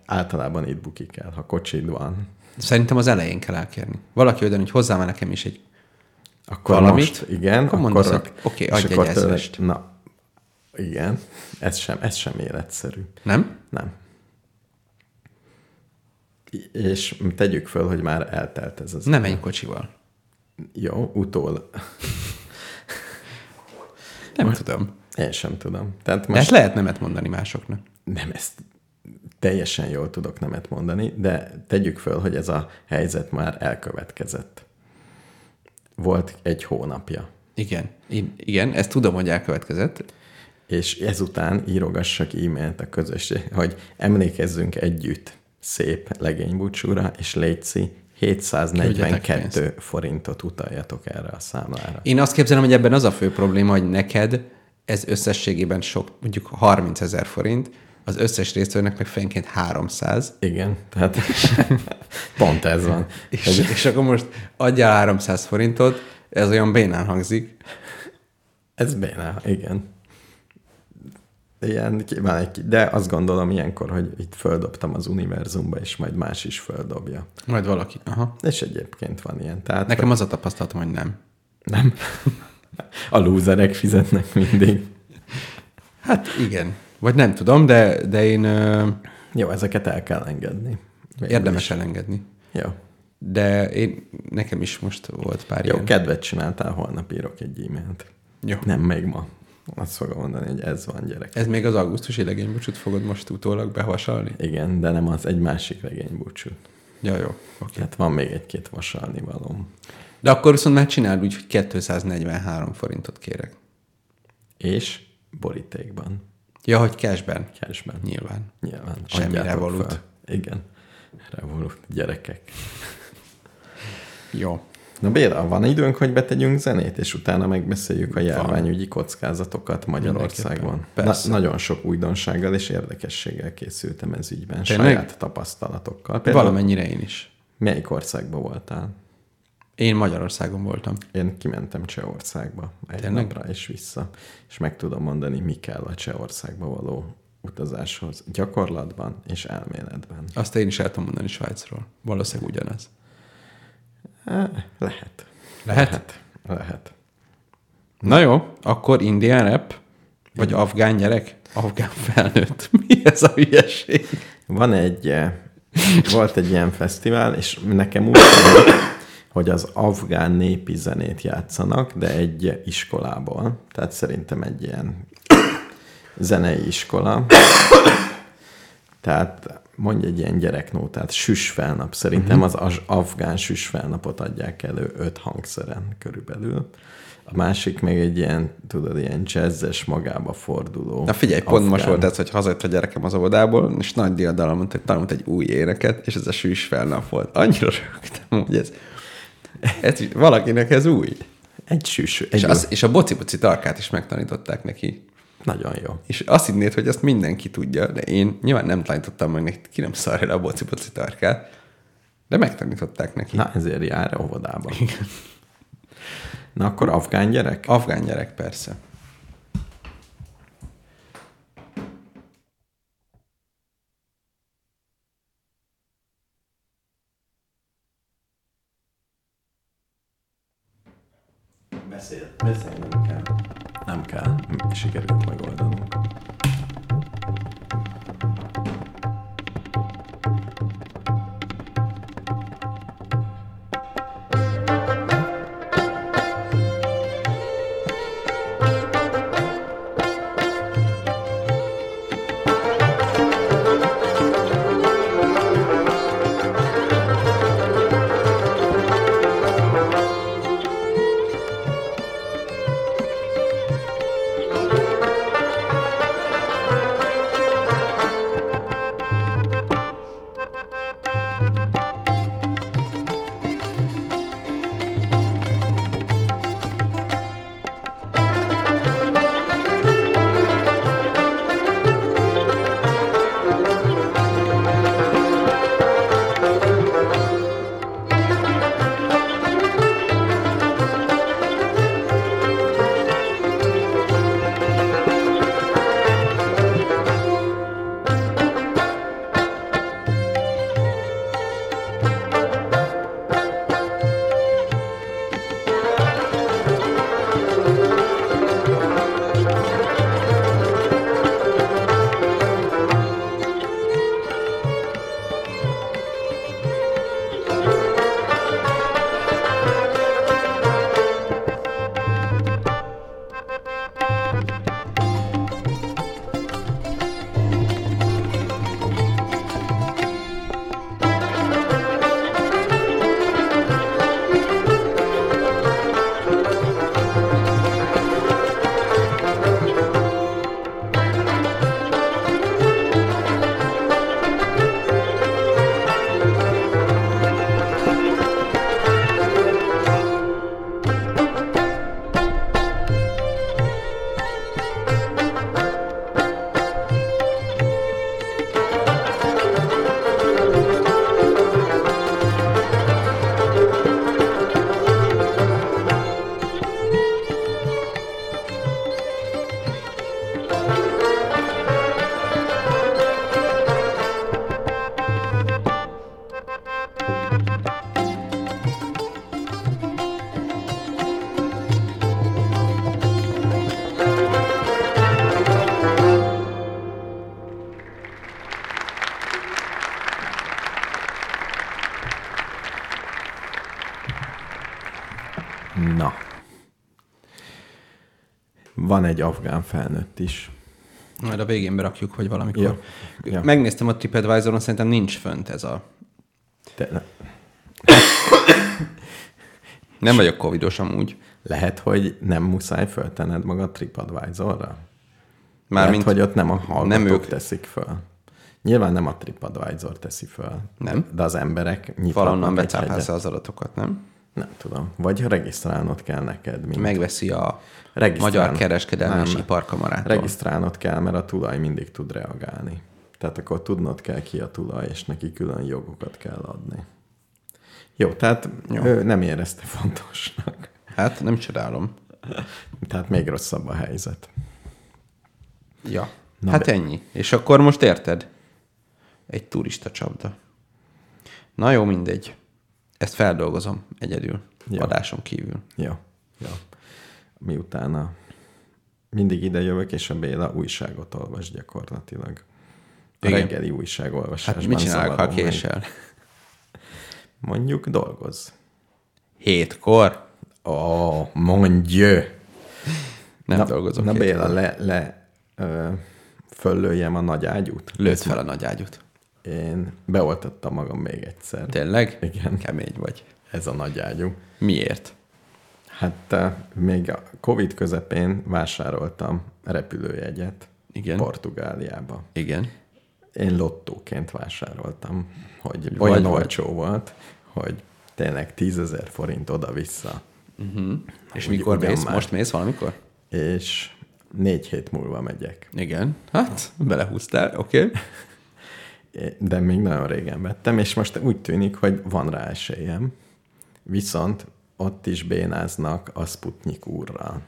általában itt bukik el, ha kocsid van. Szerintem az elején kell elkérni. Valaki olyan, hogy hozzá már nekem is egy akkor valamit. Most, igen. Akkor mondasz, hogy oké, adj egy ezrest. Na, igen. Ez sem életszerű. Nem? Nem. És tegyük föl, hogy már eltelt ez az. Nem egy kocsival. Jó, utól. Nem most, tudom. Én sem tudom. Tehát most... De lehet nemet mondani másoknak. nem ezt teljesen jól tudok nemet mondani, de tegyük föl, hogy ez a helyzet már elkövetkezett. Volt egy hónapja. Igen, ezt tudom, hogy elkövetkezett. És ezután írogassak e-mailt a közösség, hogy emlékezzünk együtt szép legénybúcsúra, és létszi 742 forintot utaljatok erre a számlára. Én azt képzelem, hogy ebben az a fő probléma, hogy neked ez összességében sok, mondjuk 30 000 forint, az összes résztvevőnek meg fejenként 300. Igen, tehát pont ez van. És akkor most adjál 300 forintot, ez olyan bénán hangzik. Ez bénán, igen. Ilyen, de azt gondolom ilyenkor, hogy itt földobtam az univerzumba, és majd más is földobja. Majd valaki. Aha. És egyébként van ilyen. Tehát nekem az a tapasztalatom, hogy nem. Nem? A lúzerek fizetnek mindig. Hát igen. Vagy nem tudom, de én... Jó, ezeket el kell engedni. Érdemes elengedni. Jó. De én, nekem is most volt pár ilyen. Jó, kedvet csináltál, holnap írok egy e-mailt. Jó. Nem, még ma. Azt fogom mondani, hogy ez van, gyerek. Ez még az augusztusi legénybúcsút fogod most utólag bevasalni? Igen, de nem az, egy másik legénybúcsút. Ja, jó. Okay. Hát van még egy-két vasalni valóm. De akkor viszont már csináld úgy, hogy 243 forintot kérek. És borítékban. Ja, hogy cashben. Cashben. Nyilván. Semmi Revolút. Igen. Revolút, gyerekek. Jó. Na Béla, van időnk, hogy betegyünk zenét, és utána megbeszéljük a járványügyi kockázatokat Magyarországon. Nagyon sok újdonsággal és érdekességgel készültem ez ügyben. Tényleg? Saját tapasztalatokkal. Például valamennyire én is. Melyik országban voltál? Én Magyarországon voltam. Én kimentem Csehországba egy napra és vissza, és meg tudom mondani, mi kell a Csehországba való utazáshoz. Gyakorlatban és elméletben. Azt én is el tudom mondani Svájcról. Valószínűleg ugyanaz. Lehet. Na jó, akkor indián rap, vagy afgán gyerek, afgán felnőtt. Mi ez a hülyeség? Volt egy ilyen fesztivál, és nekem úgy hogy az afgán népi zenét játszanak, de egy iskolából. Tehát szerintem egy ilyen zenei iskola. Tehát mondj egy ilyen gyereknótát, süsfelnap. Szerintem az afgán süsfelnapot adják elő 5 hangszeren körülbelül. A másik meg egy ilyen, tudod, ilyen jazzes magába forduló. Na figyelj, pont most volt ez, hogy hazajött a gyerekem az óvodából, és nagy diadalom mondta, hogy tanult egy új éneket, és ez a süsfelnap volt. Annyira rögtem, hogy ez valakinek ez új. Egy süs. És a boci-boci tarkát is megtanították neki. Nagyon jó. És azt hinnéd, hogy ezt mindenki tudja, de én nyilván nem tanítottam meg neki, ki nem szarja a boci-boci tarkát, de megtanították neki. Na, ezért jár óvodába. Igen. Na, akkor afgán gyerek? Afgán gyerek, persze. Beszélni nem kell. Nem kell. Sikerült megoldanunk. van egy afgán felnőtt is. Majd a végén berakjuk, hogy valamikor. Ja. Ja. Megnéztem a TripAdvisoron, szerintem nincs fönt ez a... Nem vagyok covidos amúgy. Lehet, hogy nem muszáj föltened magad TripAdvisorra? Mármint, hogy ott nem a hallgatók teszik föl. Nyilván nem a TripAdvisor teszi föl. Nem? De az emberek nyitnak. Valonnan becápálsz az adatokat, nem? Nem tudom. Vagy regisztrálnod kell neked. Mint. Megveszi a Magyar Kereskedelmi és Iparkamarától. Regisztrálnod kell, mert a tulaj mindig tud reagálni. Tehát akkor tudnod kell ki a tulaj, és neki külön jogokat kell adni. Jó, tehát jó. Ő nem érezte fontosnak. Hát nem csodálom. Tehát még rosszabb a helyzet. Ja, na hát ennyi. És akkor most érted? Egy turista csapda. Na jó, mindegy. Ezt feldolgozom egyedül, ja. Adáson kívül. Ja, ja. Miután mindig ide jövök, és a Béla újságot olvas gyakorlatilag. A igen. Reggeli újságolvasásban. Hát mit csinálok, ha késel? Meg. Mondjuk dolgozz. 7-kor? Ó, mondjö! Nem na, dolgozok. Na Béla, föllöljem a nagy ágyút. Lőd fel a nagy ágyút. Én beoltattam magam még egyszer. Tényleg? Igen. Kemény vagy. Ez a nagy ágyú. Miért? Hát még a Covid közepén vásároltam repülőjegyet. Igen. Portugáliába. Igen. Én lottóként vásároltam, hogy olyan olcsó volt, hogy tényleg 10 000 forint oda-vissza. Uh-huh. És mikor mész? Most mész valamikor? És 4 hét múlva megyek. Igen. Hát, belehúztál, oké. Okay. De még nagyon régen vettem, és most úgy tűnik, hogy van rá esélyem. Viszont ott is bénáznak a Szputnyik úrral.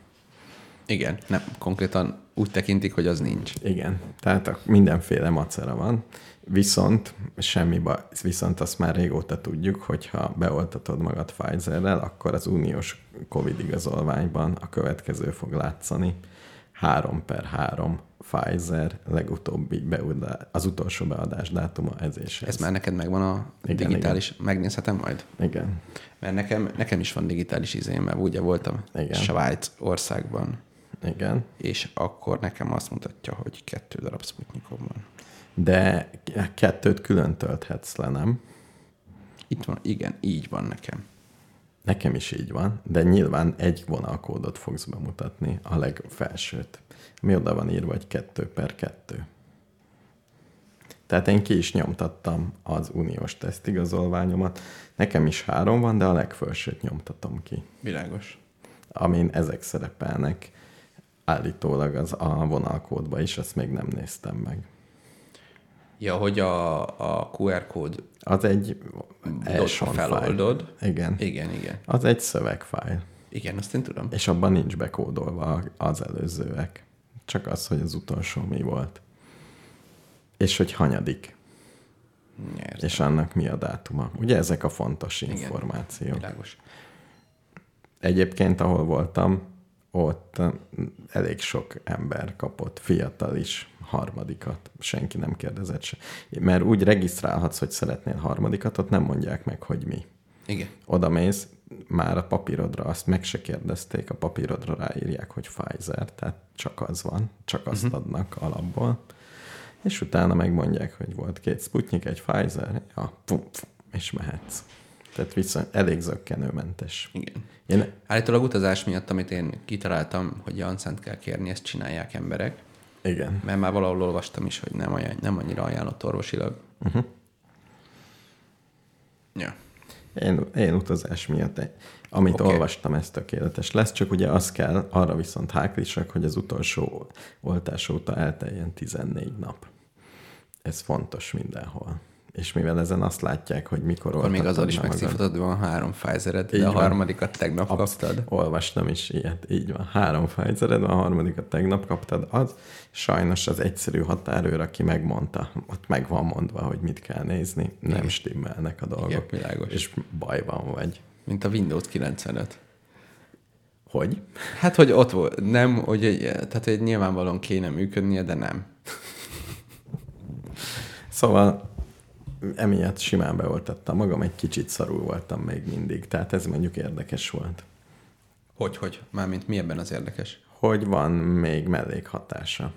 Igen, nem, konkrétan úgy tekintik, hogy az nincs. Igen, tehát mindenféle macera van, viszont semmi baj, viszont azt már régóta tudjuk, hogyha beoltatod magad Pfizerrel, akkor az uniós Covid igazolványban a következő fog látszani. 3/3 Pfizer legutóbbi az utolsó beadás dátuma ez és ez. Ez már neked megvan a igen, digitális, igen. Megnézhetem majd? Igen. Mert nekem is van digitális izém, mert ugye voltam igen. Svájc országban. Igen. És akkor nekem azt mutatja, hogy 2 darab Szputnyikom van. De 2-t külön tölthetsz le, nem? Itt van, igen, így van nekem. Nekem is így van, de nyilván egy vonalkódot fogsz bemutatni, a legfelsőt. Mi oda van írva, hogy 2/2. Tehát én ki is nyomtattam az uniós tesztigazolványomat. Nekem is 3 van, de a legfelsőt nyomtatom ki. Világos. Amin ezek szerepelnek állítólag az a vonalkódba is, azt még nem néztem meg. Ja, hogy a QR kód az egy feloldod. Igen. Igen, igen. Az egy szövegfájl. Igen, azt én tudom. És abban nincs bekódolva az előzőek. Csak az, hogy az utolsó mi volt. És hogy hanyadik. Értem. És annak mi a dátuma. Ugye ezek a fontos információk. Igen, világos. Egyébként, ahol voltam, ott elég sok ember kapott, fiatal is, 3-dikat. Senki nem kérdezett se. Mert úgy regisztrálhatsz, hogy szeretnél 3-dikat, ott nem mondják meg, hogy mi. Igen. Oda mész, már a papírodra azt meg se kérdezték, a papírodra ráírják, hogy Pfizer, tehát csak az van, csak azt adnak alapból. És utána megmondják, hogy volt 2 Szputnyik, 1 Pfizer, ja, pum, és mehetsz. Tehát viszont elég zökkenőmentes. Igen. Állítólag utazás miatt, amit én kitaláltam, hogy janszent kell kérni, ezt csinálják emberek. Igen. Mert már valahol olvastam is, hogy nem annyira ajánlott orvosilag. Uh-huh. Ja. Én utazás miatt, amit okay. Olvastam, ez tökéletes lesz, csak ugye az kell, arra viszont háklisak, hogy az utolsó oltás óta elteljen 14 nap. Ez fontos mindenhol. És mivel ezen azt látják, hogy mikor oltatod magad. Még azzal is megszívhatod, van 3 Pfizered, de a harmadikat tegnap kaptad. Olvastam is ilyet, így van. 3 Pfizered, a harmadikat tegnap kaptad. Az sajnos az egyszerű határőr, aki megmondta, ott meg van mondva, hogy mit kell nézni, nem igen. Stimmelnek a dolgok. Igen, világos. És bajban vagy. Mint a Windows 95. Hogy? Hát, hogy ott volt. Nem, hogy, tehát nyilvánvalóan kéne működnie, de nem. Szóval... Emiatt simán beoltattam magam, egy kicsit szarul voltam még mindig. Tehát ez mondjuk érdekes volt. Hogy? Mármint mi ebben az érdekes? hogy van még mellékhatása.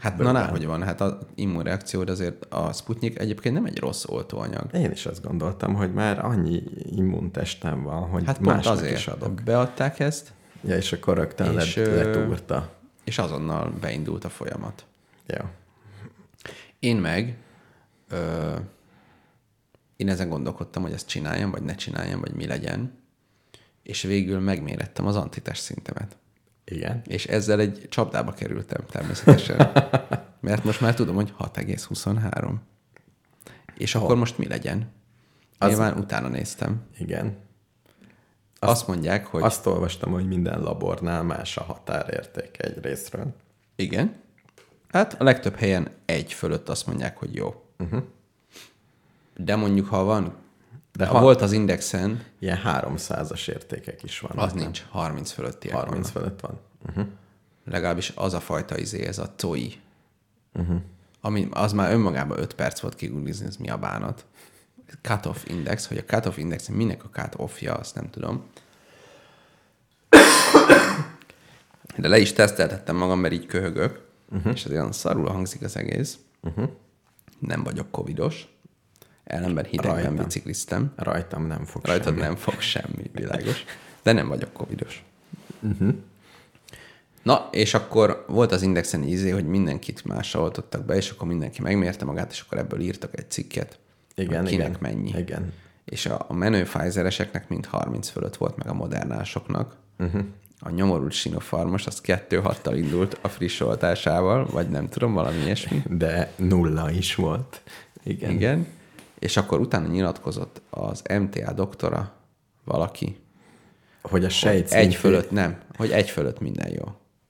Hát bőle, hogy van. Hát az immunreakciód azért a Szputnyik egyébként nem egy rossz oltóanyag. Én is azt gondoltam, hogy már annyi immuntestem van, hogy hát másnak is adok. Beadták ezt. Ja, és akkor rögtön és, letúrta. És azonnal beindult a folyamat. Ja. Én meg én ezen gondolkodtam, hogy ezt csináljam, vagy ne csináljam, vagy mi legyen. És végül megmérettem az antitest szintemet. Igen. És ezzel egy csapdába kerültem természetesen. Mert most már tudom, hogy 6,23. És akkor most mi legyen? Az... Nyilván utána néztem. Igen. Azt mondják, hogy... Azt olvastam, hogy minden labornál más a határérték egy részről. Igen. Hát a legtöbb helyen 1 fölött azt mondják, hogy jó. Uh-huh. De mondjuk, ha van... De ha volt az indexen... Ilyen 300-as értékek is vannak. Az nincs, 30 fölötti. 30 fölött van. Uh-huh. Legalábbis az a fajta izé, ez a COI. Uh-huh. Ami, az már önmagában 5 perc volt kiguglizni, ez mi a bánat. Cut-off index, hogy a cut-off index, minek a cut-offja, azt nem tudom. De le is teszteltettem magam, mert így köhögök, és ez olyan szarul hangzik az egész. Uh-huh. Nem vagyok covidos. Ellenben hidegben bicikliztem. Rajtam nem fog semmi. Rajtad nem fog semmi, világos. De nem vagyok covidos. Uh-huh. Na, és akkor volt az indexen ízé, hogy mindenkit másra oltottak be, és akkor mindenki megmérte magát, és akkor ebből írtak egy cikket. Igen, kinek igen, mennyi. Igen. És a menő Pfizereseknek mind 30 fölött volt, meg a modernásoknak. Uh-huh. A nyomorult Sinopharmos, az 2,6-tal indult a friss oltásával, vagy nem tudom, valami ilyesmi. De 0 is volt. Igen. Igen. És akkor utána nyilatkozott az MTA doktora valaki. Hogy a sejtszinti... Egy fölött nem. Hogy 1 fölött minden jó.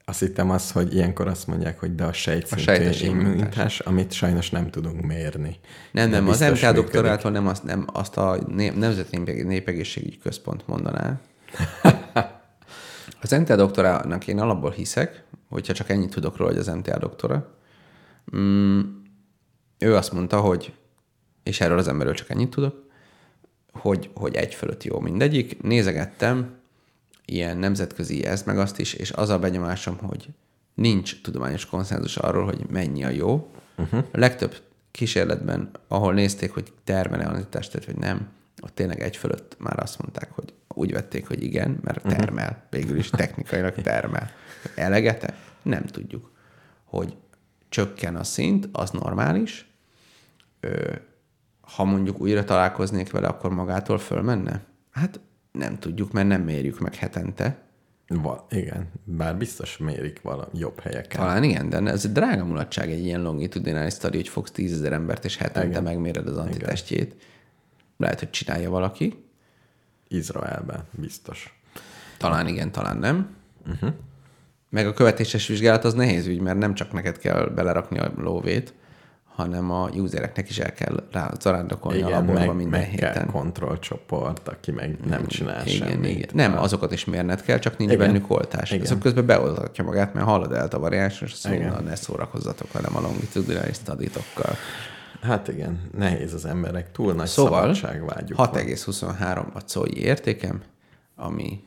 Azt hittem az, hogy ilyenkor azt mondják, hogy de a sejtszintű immunitás, amit sajnos nem tudunk mérni. Nem, az MTA doktorától nem azt a Nemzeti Népegészségügyi Központ mondaná. Az MTA doktorának én alapból hiszek, hogyha csak ennyit tudok róla, hogy az MTA doktora. Ő azt mondta, hogy és erről az emberről csak ennyit tudok, hogy 1 fölött jó mindegyik. Nézegettem ilyen nemzetközi ezt, meg azt is, és az a benyomásom, hogy nincs tudományos konszenzus arról, hogy mennyi a jó. Uh-huh. A legtöbb kísérletben, ahol nézték, hogy termel-e antitestet, vagy nem, ott tényleg 1 fölött már azt mondták, hogy úgy vették, hogy igen, mert termel. Végül is technikailag termel. Elegete? Nem tudjuk. Hogy csökken a szint, az normális. Ha mondjuk újra találkoznék vele, akkor magától fölmenne? Hát nem tudjuk, mert nem mérjük meg hetente. Igen, bár biztos mérik valami jobb helyeken. Talán igen, de ez egy drága mulatság, egy ilyen longitudinális sztori, hogy fogsz 10 000 embert, és hetente igen. Megméred az antitestjét. Igen. Lehet, hogy csinálja valaki. Izraelben, biztos. Talán igen, talán nem. Uh-huh. Meg a követéses vizsgálat az nehéz ügy, mert nem csak neked kell belerakni a lóvét, hanem a usereknek is el kell zarándokolni a laborba minden héten. Igen, meg kontrollcsoport, aki meg nem csinál semmit. Nem, azokat is mérned kell, csak nincs bennük oltás. Azok közben beoltatja magát, mert hallod el a variáns, és szóval ne szórakozzatok velem a longitudinális staditokkal. Hát igen, nehéz az emberek, túl nagy szabadságvágyuk. 6,23 a COI értékem, ami...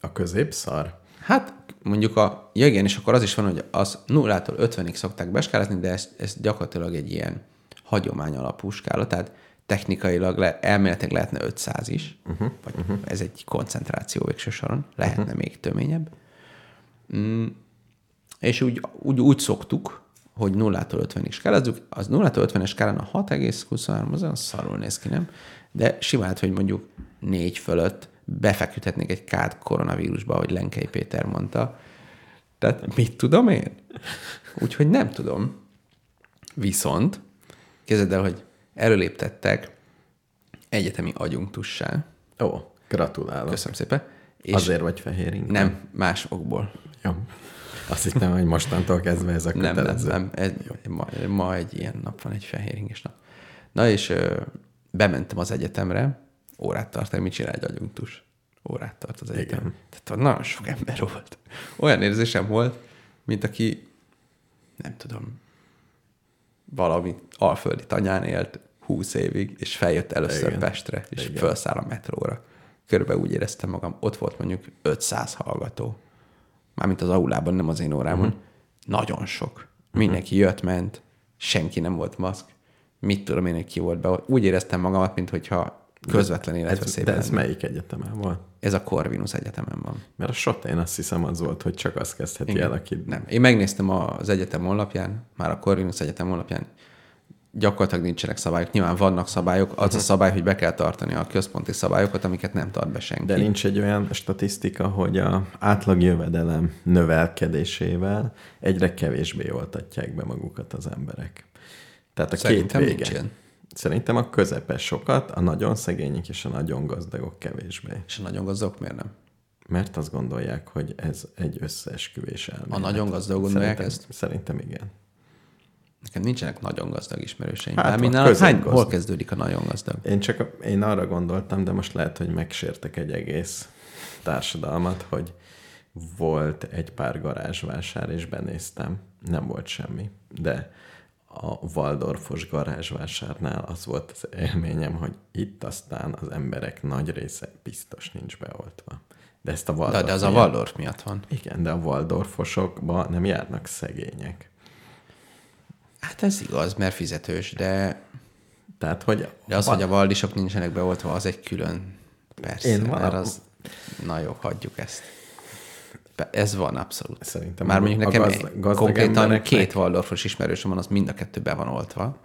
A középszar? Hát mondjuk a... Ja igen, és akkor az is van, hogy az 0-tól 50-ig szokták beskálázni, de ez gyakorlatilag egy ilyen hagyomány alapú skála, tehát technikailag elméletek lehetne 500 is, vagy ez egy koncentráció végső soron, lehetne még töményebb. És úgy szoktuk, hogy 0-tól 50-ig skálázzuk, az 0-tól 50-es skálán a 6,23, az olyan szarul néz ki, nem? De simán, hogy mondjuk 4 fölött befeküdhetnék egy kád koronavírusba, ahogy Lenkei Péter mondta. Tehát mit tudom én? Úgyhogy nem tudom. Viszont, képzeld el, hogy előléptettek egyetemi adjunktussá. Ó, gratulálok. Köszönöm szépen. És azért vagy fehér inkább? Nem, más okból. Jó. Azt hittem, hogy mostantól kezdve ez a kötelező. Nem. Ma egy ilyen nap van, egy fehéringes nap. Na és bementem az egyetemre, órát tartani, mit csinál egy agyunktus? Órát tart az egyetem. Igen. Tehát nagyon sok ember volt. Olyan érzésem volt, mint aki, nem tudom, valami alföldi tanyán élt 20 évig, és feljött először igen. Pestre, és igen. Felszáll a metróra. Körülbelül úgy éreztem magam, ott volt mondjuk 500 hallgató. mármint az aulában, nem az én órámon, nagyon sok. Mindenki jött, ment, senki nem volt maszk, mit tudom én, hogy ki volt be. Úgy éreztem magamat, mintha közvetlen életveszélyben. De ez melyik egyetemen van? Ez a Corvinus Egyetemen van. Mert a Sotén azt hiszem az volt, hogy csak azt kezdheti el, aki... Nem. Én megnéztem az egyetem honlapján, már a Corvinus Egyetem honlapján, gyakorlatilag nincsenek szabályok. Nyilván vannak szabályok, az a szabály, hogy be kell tartani a központi szabályokat, amiket nem tart be senki. De nincs egy olyan statisztika, hogy az átlag jövedelem növelkedésével egyre kevésbé oltatják be magukat az emberek. Tehát a szerintem két vége. Nincsen. Szerintem a közepes sokat, a nagyon szegények és a nagyon gazdagok kevésbé. És a nagyon gazdagok miért nem? Mert azt gondolják, hogy ez egy összeesküvés elmélet. A nagyon gazdagok gondolják ezt? Szerintem igen. Nekem nincsenek nagyon gazdag ismerőseim. Hol kezdődik a nagyon gazdag? Én arra gondoltam, de most lehet, hogy megsértek egy egész társadalmat, hogy volt egy pár garázsvásár, és benéztem. Nem volt semmi, de a Waldorfos garázsvásárnál az volt az élményem, hogy itt aztán az emberek nagy része biztos nincs beoltva. De ezt a Waldorf de az a Waldorf miatt van. Igen, de a Waldorfosokba nem járnak szegények. Hát ez igaz, mert fizetős, de... Tehát, hogy... De az, hogy a valdisok nincsenek beoltva, az egy külön... Persze, Na jó, hagyjuk ezt. Ez van abszolút. Szerintem már mondjuk nekem konkrétan két Waldorfos ismerősöm van, az mind a kettő be van oltva,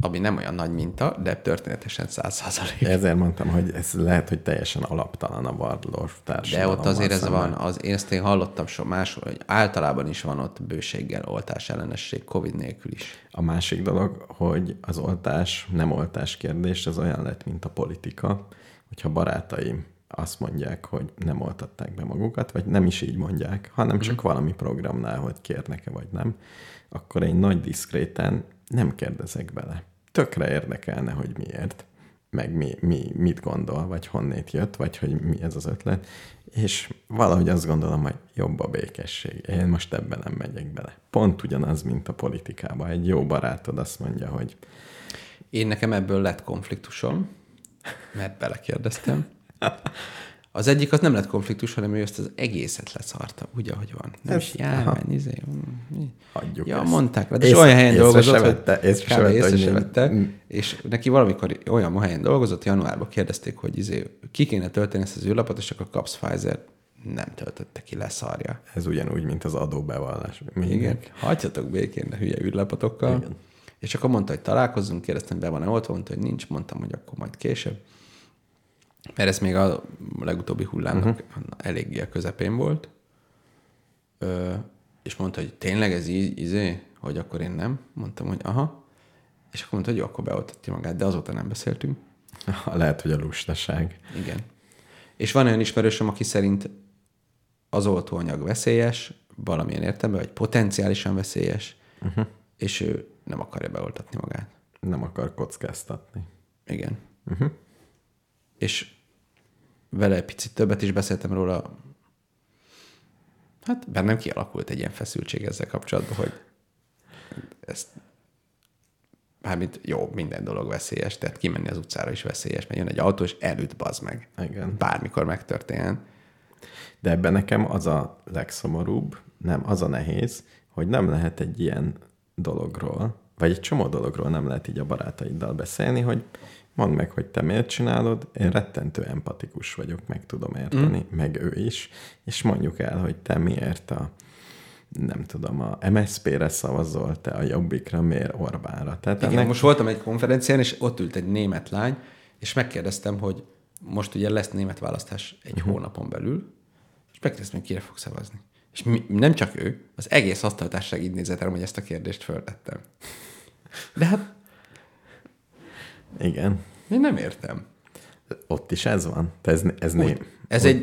ami nem olyan nagy minta, de történetesen 100%. Ezért mondtam, hogy ez lehet, hogy teljesen alaptalan a Waldorf társadalom. De ott azért ez van, én hallottam máshol, hogy általában is van ott bőséggel oltás ellenesség, Covid nélkül is. A másik dolog, hogy az oltás, nem oltás kérdés, ez olyan lett, mint a politika, hogyha barátaim azt mondják, hogy nem oltatták be magukat, vagy nem is így mondják, hanem csak valami programnál, hogy kérnek-e vagy nem, akkor én nagy diszkréten nem kérdezek bele. Tökre érdekelne, hogy miért, meg mit gondol, vagy honnét jött, vagy hogy mi ez az ötlet, és valahogy azt gondolom, hogy jobb a békesség. Én most ebben nem megyek bele. Pont ugyanaz, mint a politikában. Egy jó barátod azt mondja, hogy... Én nekem ebből lett konfliktusom, mert belekérdeztem. Az egyik az nem lett konfliktus, hanem ő ezt az egészet leszarta, úgy, ahogy van. Nem ezt, is járvány, Adjuk ezt. Mondták rá, de olyan helyen dolgozott, és neki valamikor olyan helyen dolgozott, januárban kérdezték, hogy ki kéne tölteni ezt az űrlapot, és akkor kapsz Pfizer. Nem töltötte ki, leszarja. Ez ugyanúgy, mint az adóbevallás. Igen. Hagyjatok békén a hülye űrlapotokkal. Igen. És akkor mondta, hogy találkozzunk, kérdeztem, be van-e oltva, mondta, hogy nincs, mondtam, hogy akkor majd később. Mert ez még a legutóbbi hullámnak eléggé a közepén volt. És mondta, hogy tényleg ez így, hogy akkor én nem. Mondtam, hogy aha. És akkor mondta, hogy jó, akkor beoltatja magát, de azóta nem beszéltünk. Lehet, hogy a lustaság. Igen. És van olyan ismerősöm, aki szerint az oltóanyag veszélyes, valamilyen értelemben, vagy potenciálisan veszélyes, és ő nem akarja beoltatni magát. Nem akar kockáztatni. Igen. És vele picit többet is beszéltem róla. Hát bennem kialakult egy ilyen feszültség ezzel kapcsolatban, hogy ezt, mármint jó, minden dolog veszélyes, tehát kimenni az utcára is veszélyes, mert jön egy autó, és elüt, bazd meg. Igen. Bármikor megtörténjen. De ebben nekem az a legszomorúbb, nem, az a nehéz, hogy nem lehet egy ilyen dologról, vagy egy csomó dologról nem lehet így a barátaiddal beszélni, hogy mondd meg, hogy te miért csinálod, én rettentő empatikus vagyok, meg tudom érteni, meg ő is, és mondjuk el, hogy te miért a MSZP-re szavazol, te a Jobbikra, miért Orbánra. Tehát igen, most voltam egy konferencián, és ott ült egy német lány, és megkérdeztem, hogy most ugye lesz német választás egy hónapon belül, és megkérdeztem, hogy kire fog szavazni. És nem csak ő, az egész asztaltárság így nézett el, hogy ezt a kérdést föltettem. De hát igen. Én nem értem. Ott is ez van?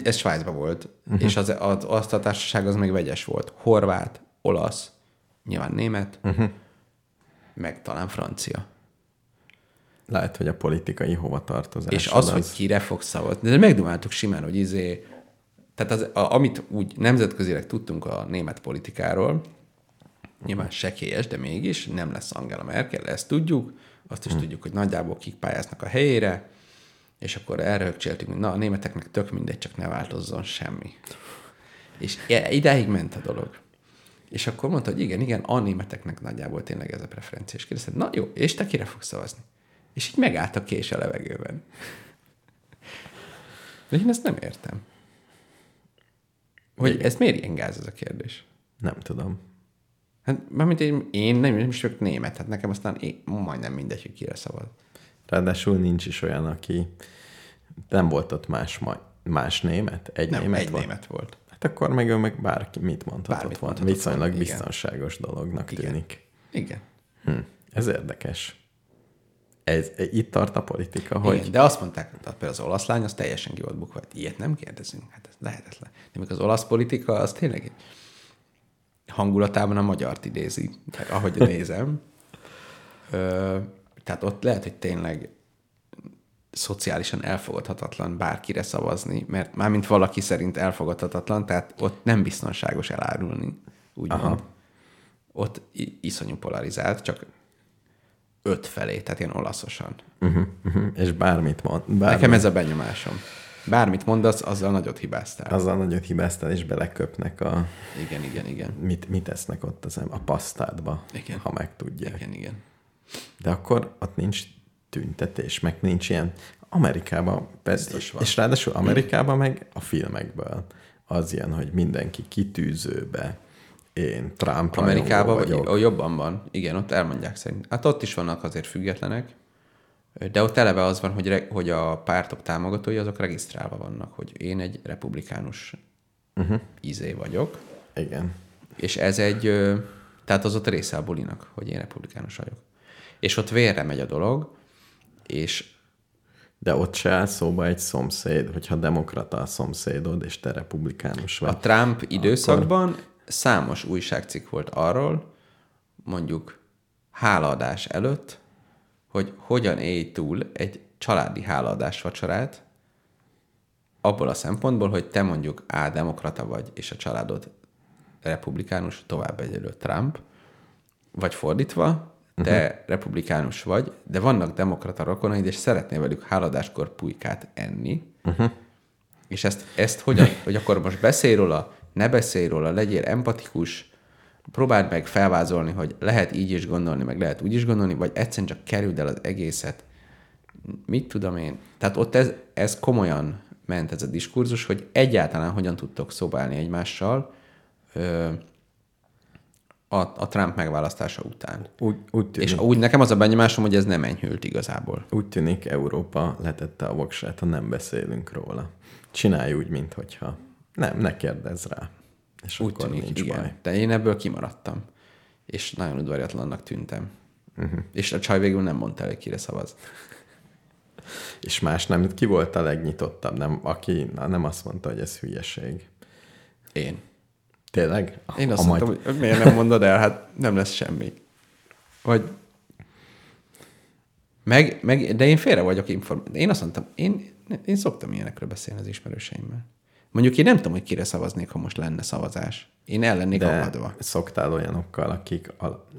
Ez Svájcban volt, és az a társaság az meg vegyes volt. Horvát, olasz, nyilván német, meg talán francia. Lehet, hogy a politikai hovatartozás. És az, hogy kire fogsz szavazni. De megdumáltuk simán, hogy tehát amit úgy nemzetközileg tudtunk a német politikáról, nyilván sekélyes, de mégis nem lesz Angela Merkel, ezt tudjuk. Azt is tudjuk, hogy nagyjából kik pályáznak a helyére, és akkor elröhögcséltünk, hogy na, a németeknek tök mindegy, csak ne változzon semmi. És idáig ment a dolog. És akkor mondta, hogy igen, a németeknek nagyjából tényleg ez a preferencia. És kérdezte, na jó, és te kire fogsz szavazni? És így megállt a kés a levegőben. De én ezt nem értem. Hogy ez miért ilyen gáz ez a kérdés? Nem tudom. Hát mármint én nem is vagyok német, hát nekem aztán majdnem mindegy, hogy kire szavaz. Ráadásul nincs is olyan, aki nem volt ott más német? Egy német volt. Hát akkor meg ő meg bárki mit mondhatott volna. Viszonylag biztonságos dolognak tűnik. Igen. Ez érdekes. Itt tart a politika, hogy... Igen, de azt mondták, hogy például az olasz lány, az teljesen ki volt bukva. Ilyet nem kérdezünk? Hát ez lehetetlen. De még az olasz politika, az tényleg hangulatában a magyart idézi, ahogy nézem. Tehát ott lehet, hogy tényleg szociálisan elfogadhatatlan bárkire szavazni, mert mármint valaki szerint elfogadhatatlan, tehát ott nem biztonságos elárulni, úgymond. Ott iszonyú polarizált, csak 5 felé, tehát ilyen olaszosan. És bármit mond. Nekem ez a benyomásom. Bármit mondasz, azzal nagyot hibáztál. És beleköpnek a... Igen. Mit esznek ott a pasztádba, ha megtudják. Igen. De akkor ott nincs tüntetés, meg nincs ilyen. Amerikában biztos van. És ráadásul Amerikában meg a filmekből az ilyen, hogy mindenki kitűzőbe, én Trump rajongó Amerikában vagyok. Jobban van. Igen, ott elmondják szerint. Hát ott is vannak azért függetlenek, de ott eleve az van, hogy a pártok támogatói azok regisztrálva vannak, hogy én egy republikánus izé vagyok. Igen. És ez tehát az ott része a bulinak, hogy én republikánus vagyok. És ott vérre megy a dolog, és... De ott se áll szóba egy szomszéd, hogyha demokrata a szomszédod, és te republikánus vagy. A Trump időszakban számos újságcikk volt arról, mondjuk hálaadás előtt, hogy hogyan élj túl egy családi hálaadás vacsorát, abból a szempontból, hogy te mondjuk demokrata vagy, és a családod republikánus, tovább egyelő Trump, vagy fordítva, te republikánus vagy, de vannak demokrata rokonaid, és szeretnél velük háladáskor pulykát enni, és ezt hogyan, hogy akkor most beszélj róla, ne beszélj róla, legyél empatikus, próbáld meg felvázolni, hogy lehet így is gondolni, meg lehet úgy is gondolni, vagy egyszerűen csak kerüld el az egészet. Mit tudom én? Tehát ott ez komolyan ment ez a diskurzus, hogy egyáltalán hogyan tudtok szobálni egymással a Trump megválasztása után. Úgy tűnik. És úgy nekem az a benyomásom, hogy ez nem enyhült igazából. Úgy tűnik, Európa letette a voksát, ha nem beszélünk róla. Csinálj úgy, minthogyha. Nem, ne kérdezz rá. És úgy akkor tűnik, nincs igen. Baj. De én ebből kimaradtam. És nagyon udvariatlannak tűntem. És a csaj végül nem mondta el, hogy kire szavaz. És más nem. Ki volt a legnyitottabb? Nem, aki nem azt mondta, hogy ez hülyeség. Én. Tényleg? Én azt mondtam, hogy miért nem mondod el? Hát nem lesz semmi. Vagy... De én félre vagyok informált. Én azt mondtam, én szoktam ilyenekről beszélni az ismerőseimmel. Mondjuk én nem tudom, hogy kire szavaznék, ha most lenne szavazás. Én el lennék agadva. Szoktál olyanokkal,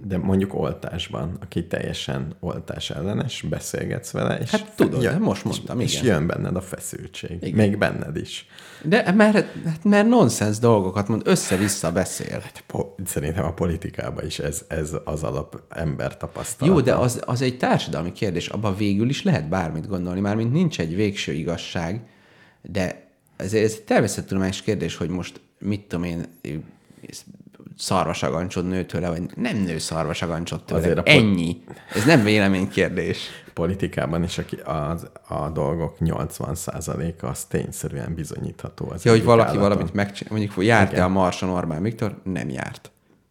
de mondjuk oltásban, aki teljesen oltás ellenes, beszélgetsz vele, és hát tudod, de most mondtam, és jön benned a feszültség. Igen. Még benned is. De mert nonsens dolgokat mond, össze-vissza beszél. Hát, szerintem a politikában is ez az alap ember tapasztalata. Jó, de az egy társadalmi kérdés, abban végül is lehet bármit gondolni, mármint nincs egy végső igazság, de ez egy természettudományos kérdés, hogy most mit tudom én, szarvasagancsod nő tőle, vagy nem nő szarvasagancsod tőle. Azért ennyi. Ez nem véleménykérdés. Politikában is a dolgok 80%-a az tényszerűen bizonyítható. Az ja, hogy valaki valamit megcsinál, mondjuk járt-e a Marson Orbán Viktor? Nem járt.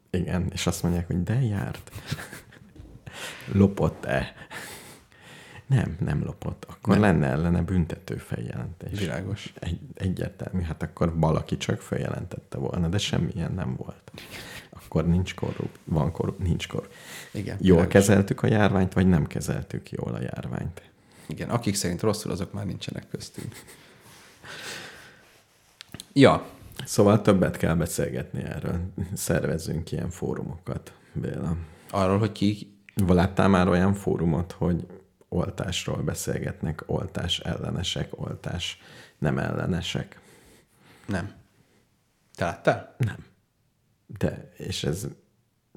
Igen, és azt mondják, hogy de járt. Lopott-e? Nem lopott. Akkor lenne ellene büntető feljelentés. Világos. Egyértelmű. Hát akkor valaki csak feljelentette volna, de semmilyen nem volt. Akkor nincs korrupt. Van korrupt, nincs korrupt. Igen, jól világos. Kezeltük a járványt, vagy nem kezeltük jól a járványt? Igen, akik szerint rosszul, azok már nincsenek köztünk. Ja. Szóval többet kell beszélgetni erről. Szervezzünk ilyen fórumokat, Béla. Arról, hogy ki... Láttál már olyan fórumot, hogy oltásról beszélgetnek, oltás ellenesek, oltás nem ellenesek. Nem. Te láttál? Nem. De, és ez...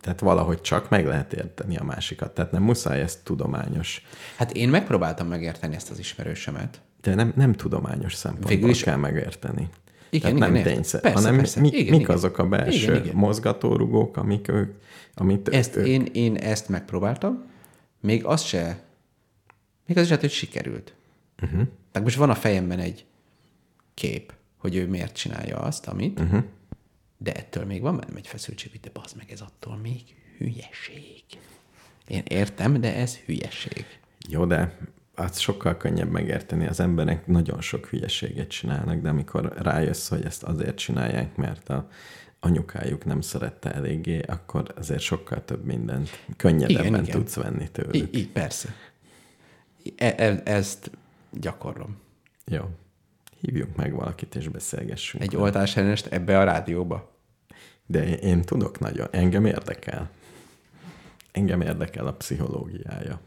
Tehát valahogy csak meg lehet érteni a másikat. Tehát nem muszáj ez tudományos. Hát én megpróbáltam megérteni ezt az ismerősömet. De nem tudományos szempontból kell megérteni. Igen, tehát igen, nem tényszer, hanem persze. Mik azok a belső mozgatórugók, amik ők... Én ezt megpróbáltam, még az se, hogy sikerült. Uh-huh. Tehát most van a fejemben egy kép, hogy ő miért csinálja azt, amit... Uh-huh. De ettől még van bennem egy feszültség, de bazd meg, ez attól még hülyeség. Én értem, de ez hülyeség. Jó, de az sokkal könnyebb megérteni. Az emberek nagyon sok hülyeséget csinálnak, de amikor rájössz, hogy ezt azért csinálják, mert a anyukájuk nem szerette eléggé, akkor azért sokkal több mindent könnyedebben igen. tudsz venni tőlük. Így, persze. Ezt gyakorlom. Jó. Hívjunk meg valakit, és beszélgessünk. Egy oltás ellenest ebbe a rádióba. De én tudok nagyon. Engem érdekel. Engem érdekel a pszichológiája.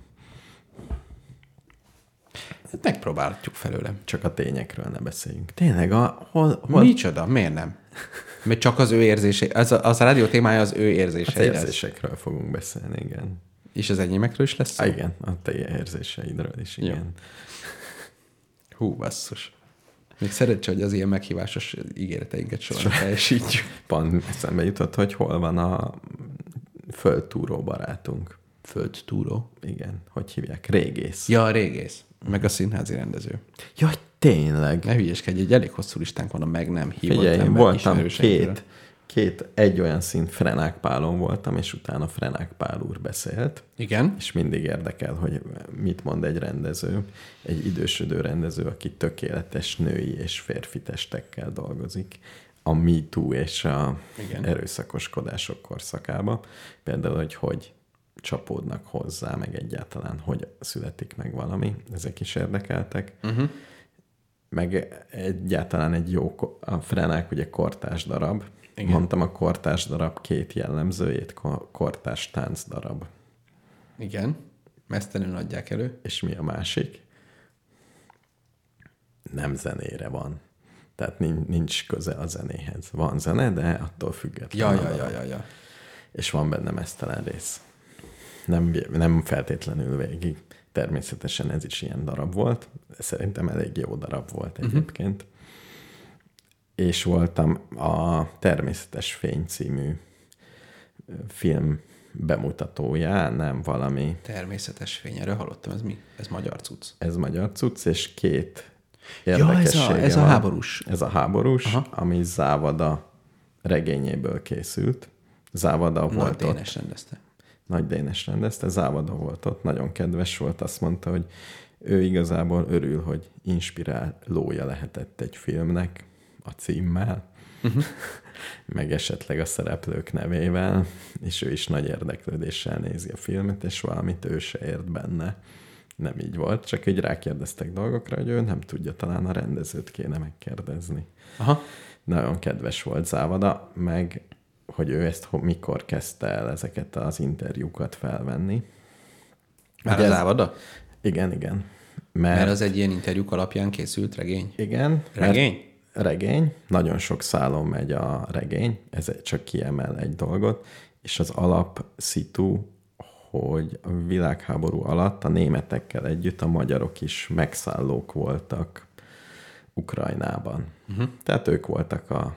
Megpróbálhatjuk felőle. Csak a tényekről ne beszéljünk. Tényleg, hol... Micsoda? Miért nem? Mert csak az ő érzése. Az a rádió témája az ő érzése. Az érzésekről fogunk beszélni, igen. És az enyémekről is lesz szó? Igen, a te érzéseidről is, igen. Jó. Hú, basszus. Még szeretse, hogy az ilyen meghívásos ígéreteinket soha teljesítjük. Pont eszembe jutott, hogy hol van a földtúró barátunk. Földtúró? Igen. Hogy hívják? Régész. Ja, a régész. Meg a színházi rendező. Jaj, tényleg. Ne hülyeskedj, egy elég hosszú listánk van a meg nem hívott ember ismerőseinkről. Figyelj, voltam egy olyan szín Frenák Pálon voltam, és utána Frenák Pál úr beszélt. Igen. És mindig érdekel, hogy mit mond egy rendező, egy idősödő rendező, aki tökéletes női és férfi testekkel dolgozik a Me Too és a igen. erőszakoskodások korszakába. Például, hogy csapódnak hozzá, meg egyáltalán, hogy születik meg valami. Ezek is érdekeltek. Uh-huh. Meg egyáltalán egy jó, a Frenák ugye kortárs darab. Igen. Mondtam a kortárs darab két jellemzőjét, kortárs tánc darab. Igen, mesztelenül adják elő. És mi a másik? Nem zenére van. Tehát nincs köze a zenéhez. Van zene, de attól függetlenül. Ja. És van benne mesztelen rész. Nem feltétlenül végig. Természetesen ez is ilyen darab volt. Szerintem elég jó darab volt egyébként. Uh-huh. És voltam a Természetes Fény című film bemutatóján, nem valami... Természetes Fény, erről hallottam, ez mi? Ez magyar cucc. Ez magyar cucc, és két érdekessége. Ja, ez a háborús. Ez a háborús, aha. Ami Závada regényéből készült. Závada volt ott. Nagy Dénes rendezte. Závada volt ott, nagyon kedves volt, azt mondta, hogy ő igazából örül, hogy inspirálója lehetett egy filmnek, a címmel, uh-huh. meg esetleg a szereplők nevével, és ő is nagy érdeklődéssel nézi a filmet, és valamit ő se ért benne. Nem így volt, csak így rákérdeztek dolgokra, hogy ő nem tudja, talán a rendezőt kéne megkérdezni. Aha. Nagyon kedves volt Závada, meg hogy ő ezt mikor kezdte el ezeket az interjúkat felvenni. Már Závada? Igen. Mert az egy ilyen interjúk alapján készült regény. Igen. Regény? Regény, nagyon sok szálon megy a regény, ez csak kiemel egy dolgot, és az alap szitu, hogy a világháború alatt a németekkel együtt a magyarok is megszállók voltak Ukrajnában. Uh-huh. Tehát ők voltak a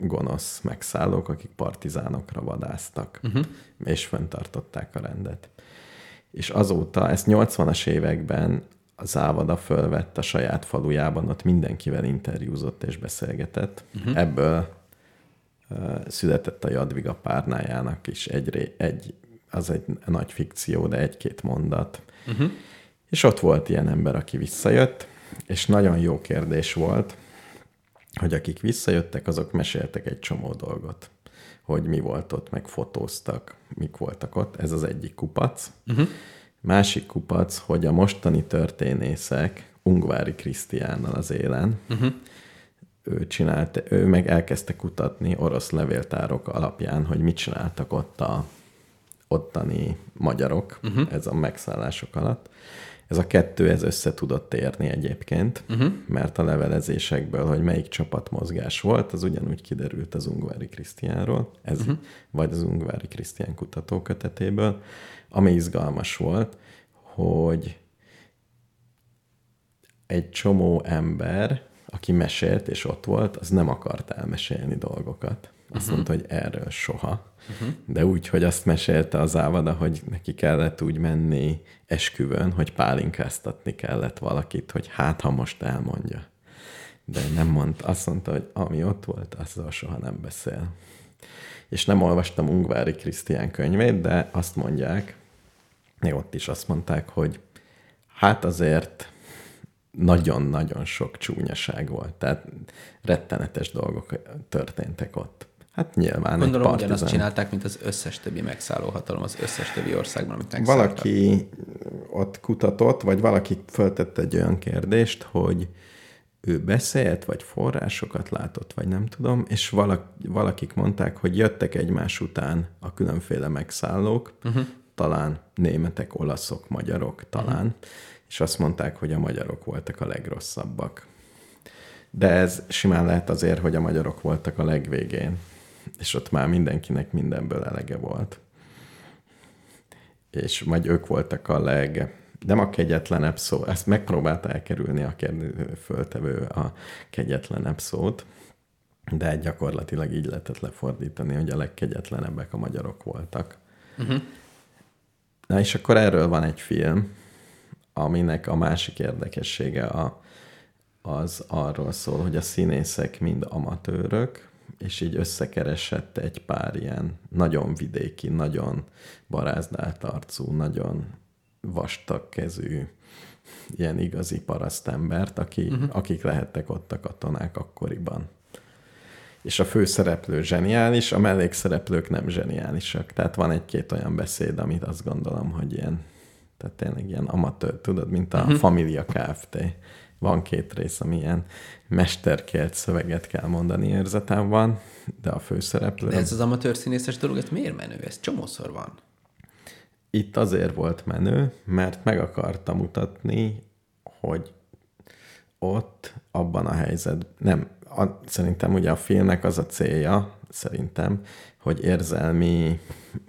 gonosz megszállók, akik partizánokra vadáztak, uh-huh. és fenntartották a rendet. És azóta, ezt 80-as években Závada fölvett a saját falujában, ott mindenkivel interjúzott és beszélgetett. Uh-huh. Ebből született a Jadviga párnájának is az egy nagy fikció, de egy-két mondat. Uh-huh. És ott volt ilyen ember, aki visszajött, és nagyon jó kérdés volt, hogy akik visszajöttek, azok meséltek egy csomó dolgot, hogy mi volt ott, meg fotóztak, mik voltak ott. Ez az egyik kupac. Uh-huh. Másik kupac, hogy a mostani történészek Ungvári Krisztiánnal az élen, uh-huh. Ő meg elkezdte kutatni orosz levéltárok alapján, hogy mit csináltak ott ottani magyarok, uh-huh. ez a megszállások alatt. Ez a kettő, ez össze tudott érni egyébként, mert a levelezésekből, hogy melyik csapatmozgás volt, az ugyanúgy kiderült az Ungvári Krisztiánról, vagy az Ungvári Krisztián kutatókötetéből. Ami izgalmas volt, hogy egy csomó ember, aki mesélt és ott volt, az nem akart elmesélni dolgokat. Azt mondta, hogy erről soha. De úgy, hogy azt mesélte a Závada, hogy neki kellett úgy menni esküvőn, hogy pálinkáztatni kellett valakit, hogy hát, ha most elmondja. De nem mondta. Azt mondta, hogy ami ott volt, azzal soha nem beszél. És nem olvastam Ungvári Krisztián könyvét, de azt mondják, még ott is azt mondták, hogy hát azért nagyon-nagyon sok csúnyaság volt. Tehát rettenetes dolgok történtek ott. Hát nyilván gondolom, ugyanazt csinálták, mint az összes többi megszálló hatalom, az összes többi országban, amit megszálltak. Valaki ott kutatott, vagy valaki föltette egy olyan kérdést, hogy ő beszélt, vagy forrásokat látott, vagy nem tudom, és valakik mondták, hogy jöttek egymás után a különféle megszállók, talán németek, olaszok, magyarok, és azt mondták, hogy a magyarok voltak a legrosszabbak. De ez simán lehet azért, hogy a magyarok voltak a legvégén, és ott már mindenkinek mindenből elege volt. És majd ők voltak a nem a kegyetlenebb szó, ezt megpróbálta elkerülni a föltevő a kegyetlenebb szót, de gyakorlatilag így lehetett lefordítani, hogy a legkegyetlenebbek a magyarok voltak. Na és akkor erről van egy film, aminek a másik érdekessége az arról szól, hogy a színészek mind amatőrök, és így összekeresett egy pár ilyen nagyon vidéki, nagyon barázdált arcú, nagyon vastag kezű, ilyen igazi parasztembert, akik lehettek ott a katonák akkoriban. És a főszereplő zseniális, a mellékszereplők nem zseniálisak. Tehát van egy-két olyan beszéd, amit azt gondolom, hogy ilyen, tehát tényleg ilyen amatőr, tudod, mint a Família Kft. Van két rész, ami ilyen mesterkelt szöveget kell mondani érzetem van, de a főszereplő... De ez az amatőr színészes dolog, ez miért menő? Ez csomószor van. Itt azért volt menő, mert meg akarta mutatni, hogy ott, abban a helyzetben... Nem, szerintem ugye a filmnek az a célja, szerintem, hogy érzelmi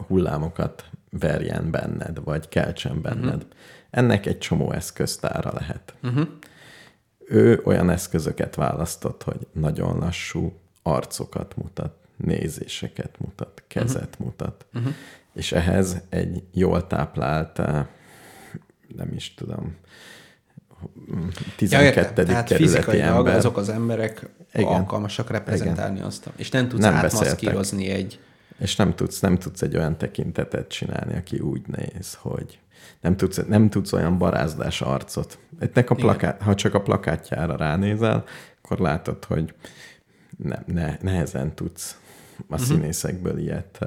hullámokat verjen benned, vagy keltsen benned. Ennek egy csomó eszköztára lehet. Ő olyan eszközöket választott, hogy nagyon lassú, arcokat mutat, nézéseket mutat, kezet mutat. És ehhez egy jól táplált, nem is tudom, 12. kerületi ember. Azok az emberek alkalmasak reprezentálni azt. És nem tudsz átmaszkírozni egy... És nem tudsz egy olyan tekintetet csinálni, aki úgy néz, hogy nem tudsz olyan barázdás arcot. Ennek ha csak a plakátjára ránézel, akkor látod, hogy nehezen tudsz a színészekből ilyet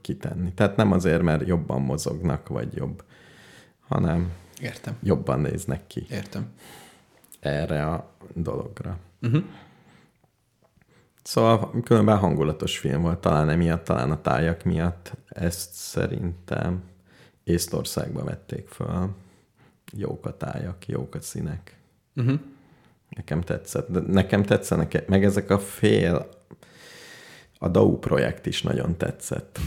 kitenni. Tehát nem azért, mert jobban mozognak, vagy jobb, hanem jobban néznek ki. Értem. Erre a dologra. Szóval különben hangulatos film volt, talán emiatt, talán a tájak miatt. Ezt szerintem Észtországba vették fel. Jók a tájak, jók a színek. Nekem tetszett. De nekem tetszenek, meg ezek a DAO projekt is nagyon tetszett.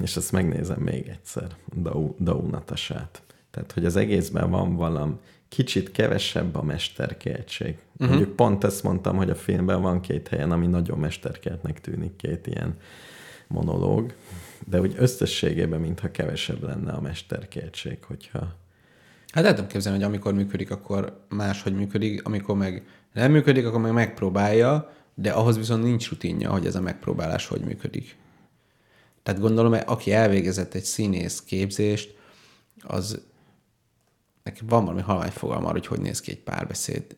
És ezt megnézem még egyszer, DAO Natasát. Tehát, hogy az egészben van valami, kicsit kevesebb a mesterkeltség. Mondjuk pont ezt mondtam, hogy a filmben van két helyen, ami nagyon mesterkeltnek tűnik, két ilyen monológ, de úgy összességében, mintha kevesebb lenne a mesterkeltség, hogyha... Hát el tudom képzelni, hogy amikor működik, akkor máshogy működik, amikor meg nem működik, akkor meg megpróbálja, de ahhoz viszont nincs rutinja, hogy ez a megpróbálás hogy működik. Tehát gondolom, hogy aki elvégezett egy színész képzést, az... Nekem van valami halvány fogalma arra, hogy néz ki egy párbeszéd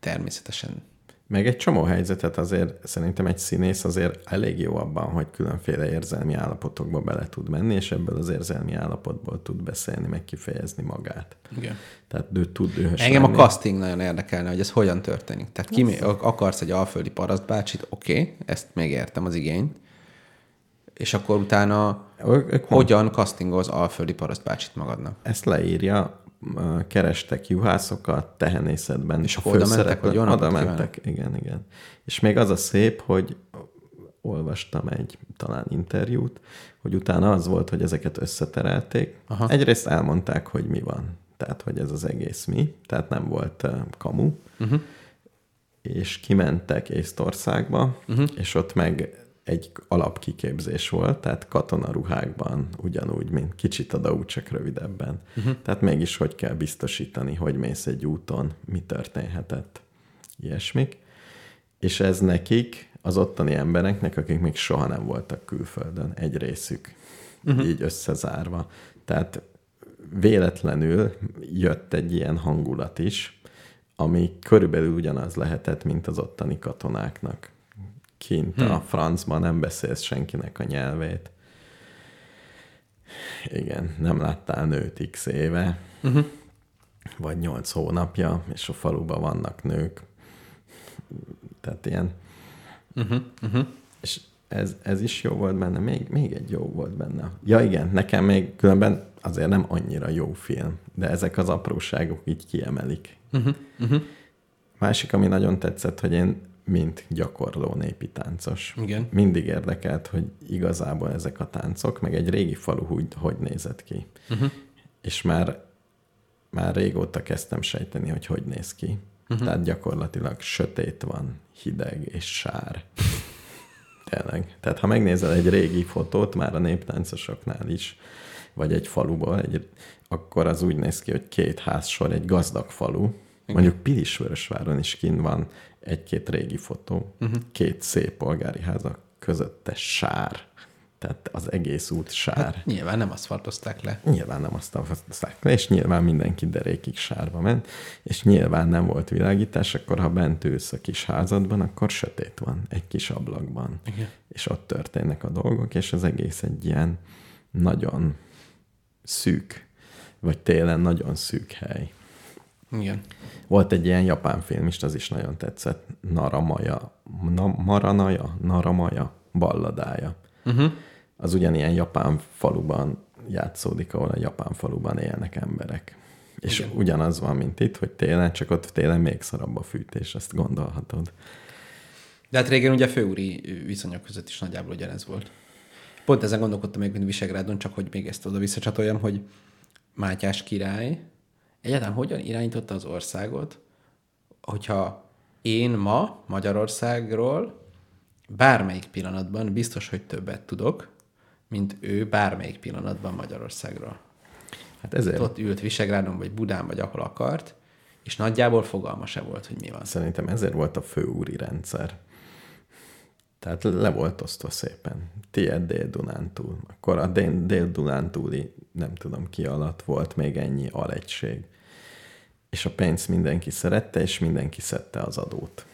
természetesen. Meg egy csomó helyzetet azért szerintem egy színész azért elég jó abban, hogy különféle érzelmi állapotokba bele tud menni, és ebből az érzelmi állapotból tud beszélni, meg kifejezni magát. Igen. Tehát ő tud dühös lenni. Engem a casting nagyon érdekelne, hogy ez hogyan történik. Tehát akarsz egy alföldi parasztbácsit, oké, ezt még értem az igényt, és akkor utána hogyan castingolsz alföldi parasztbácsit magadnak? Ezt leírja kerestek juhászokat, tehenészetben is. És oda mentek, hogy oda mentek. Igen, igen. És még az a szép, hogy olvastam egy talán interjút, hogy utána az volt, hogy ezeket összeterelték. Aha. Egyrészt elmondták, hogy mi van. Tehát, hogy ez az egész mi. Tehát nem volt kamu. Uh-huh. És kimentek Észtországba, uh-huh. és ott meg egy alapkiképzés volt, tehát katonaruhákban ugyanúgy, mint kicsit a DAO, csak rövidebben. Uh-huh. Tehát mégis hogy kell biztosítani, hogy mész egy úton, mi történhetett, ilyesmik. És ez nekik, az ottani embereknek, akik még soha nem voltak külföldön, egy részük, uh-huh. így összezárva. Tehát véletlenül jött egy ilyen hangulat is, ami körülbelül ugyanaz lehetett, mint az ottani katonáknak. Kint a francban nem beszélsz senkinek a nyelvét. Igen, nem láttál nőt x éve, uh-huh. vagy 8 hónapja, és a faluban vannak nők. Tehát ilyen. Uh-huh. Uh-huh. És ez is jó volt benne, még egy jó volt benne. Ja igen, nekem még különben azért nem annyira jó film, de ezek az apróságok így kiemelik. Uh-huh. Uh-huh. Másik, ami nagyon tetszett, hogy én mint gyakorló népi táncos. Igen. Mindig érdekelt, hogy igazából ezek a táncok, meg egy régi falu hogy nézett ki. Uh-huh. És már régóta kezdtem sejteni, hogy néz ki. Uh-huh. Tehát gyakorlatilag sötét van, hideg és sár. Tényleg. Tehát ha megnézel egy régi fotót, már a néptáncosoknál is, vagy egy faluból, akkor az úgy néz ki, hogy 2 házsor, egy gazdag falu. Igen. Mondjuk Pilisvörösváron is kint van egy-két régi fotó, uh-huh. 2 szép polgári házak közötte sár. Tehát az egész út sár. Hát, nyilván nem aszfaltozták le. Nyilván nem aszfaltozták le, és nyilván mindenki derékig sárba ment, és nyilván nem volt világítás, akkor ha bent ülsz a kis házadban, akkor sötét van, egy kis ablakban. Igen. És ott történnek a dolgok, és az egész egy ilyen nagyon szűk, vagy télen nagyon szűk hely. Igen. Volt egy ilyen japán film is, az is nagyon tetszett. Naramaya balladája. Uh-huh. Az ugyanilyen japán faluban játszódik, ahol a japán faluban élnek emberek. És igen. ugyanaz van, mint itt, hogy télen, csak ott télen még szarabb a fűtés, ezt gondolhatod. De hát régen ugye főúri viszonyok között is nagyjából ugyanez volt. Pont ezen gondolkodtam még, mint Visegrádon, csak hogy még ezt oda visszacsatoljam, hogy Mátyás király egyáltalán hogyan irányította az országot, hogyha én ma Magyarországról bármelyik pillanatban biztos, hogy többet tudok, mint ő bármelyik pillanatban Magyarországról. Hát ezért. Ott ült Visegrádon, vagy Budán, vagy ahol akart, és nagyjából fogalma se volt, hogy mi van. Szerintem ezért volt a főúri rendszer. Tehát le volt osztva szépen. Tied Dél-Dunántúl. Akkor a Dél-Dunántúli, nem tudom ki alatt volt még ennyi alegység. És a pénzt mindenki szerette, és mindenki szedte az adót.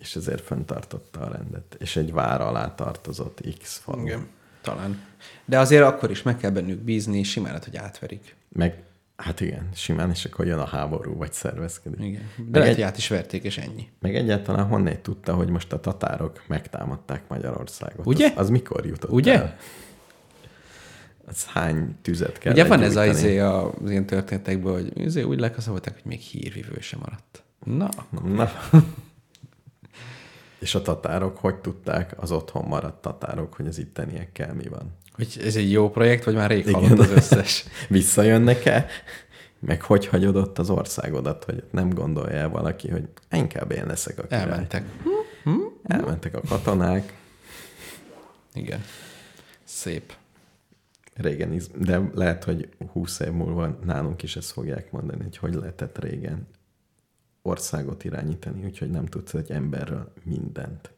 És ezért fenntartotta a rendet. És egy vár alá tartozott X falu. Igen, talán. De azért akkor is meg kell bennük bízni, simán, hogy átverik. Meg, hát igen, simán, és akkor jön a háború, vagy szervezkedik. Igen. De lehet, hogy át is verték, és ennyi. Meg egyáltalán honnét tudta, hogy most a tatárok megtámadták Magyarországot. Ugye? Az mikor jutott ugye? El? Az hány tüzet kell ugye van ez az ilyen történetekből, hogy úgy lekaszolták, hogy még hírvívő sem maradt. Na, akkor. Na. És a tatárok hogy tudták, az otthon maradt tatárok, hogy az itteniekkel mi van? Hogy ez egy jó projekt, vagy már rég halott az összes? Visszajönnek-e? Meg hogy hagyod ott az országodat, hogy nem gondolja el valaki, hogy inkább én leszek a király. Elmentek. Elmentek a katonák. Igen. Szép. Régen, de lehet, hogy 20 év múlva nálunk is ezt fogják mondani, hogy lehetett régen országot irányítani, úgyhogy nem tudsz egy emberről mindent,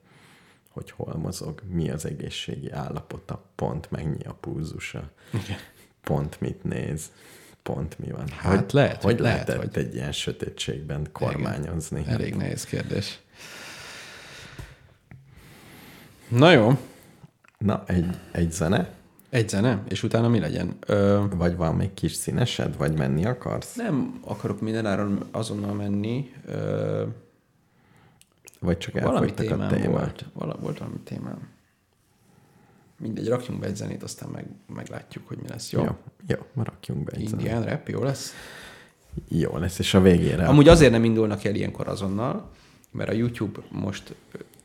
hogy hol mozog, mi az egészségi állapota, pont mennyi a pulzusa, igen. pont mit néz, pont mi van. Hát hogy, lehet, hogy lehetett lehet, egy ilyen sötétségben kormányozni. Igen. Elég nehéz kérdés. Na jó. Na, egy zene. Egy zene? És utána mi legyen? Vagy van még kis színesed? Vagy menni akarsz? Nem akarok mindenáron azonnal menni. Vagy csak elfogytak a témát? Volt valami témám. Mindegy, rakjunk be egy zenét, aztán meglátjuk, hogy mi lesz. Jó, rakjunk be egy zenét. Indian rap, jó lesz? Jó lesz, és a végére. Amúgy azért nem indulnak el ilyenkor azonnal, mert a YouTube most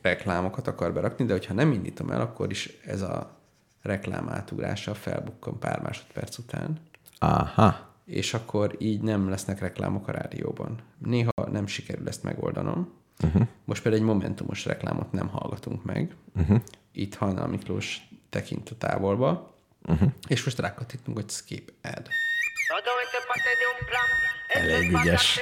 reklámokat akar berakni, de hogyha nem indítom el, akkor is ez a reklám átugrása felbukkan pár másodperc után. Aha. És akkor így nem lesznek reklámok a rádióban. Néha nem sikerül ezt megoldanom. Uh-huh. Most például egy momentumos reklámot nem hallgatunk meg. Uh-huh. Itt Hajnal Miklós tekint a távolba, uh-huh. és most rákattintunk, hogy skip ad. Elég ügyes.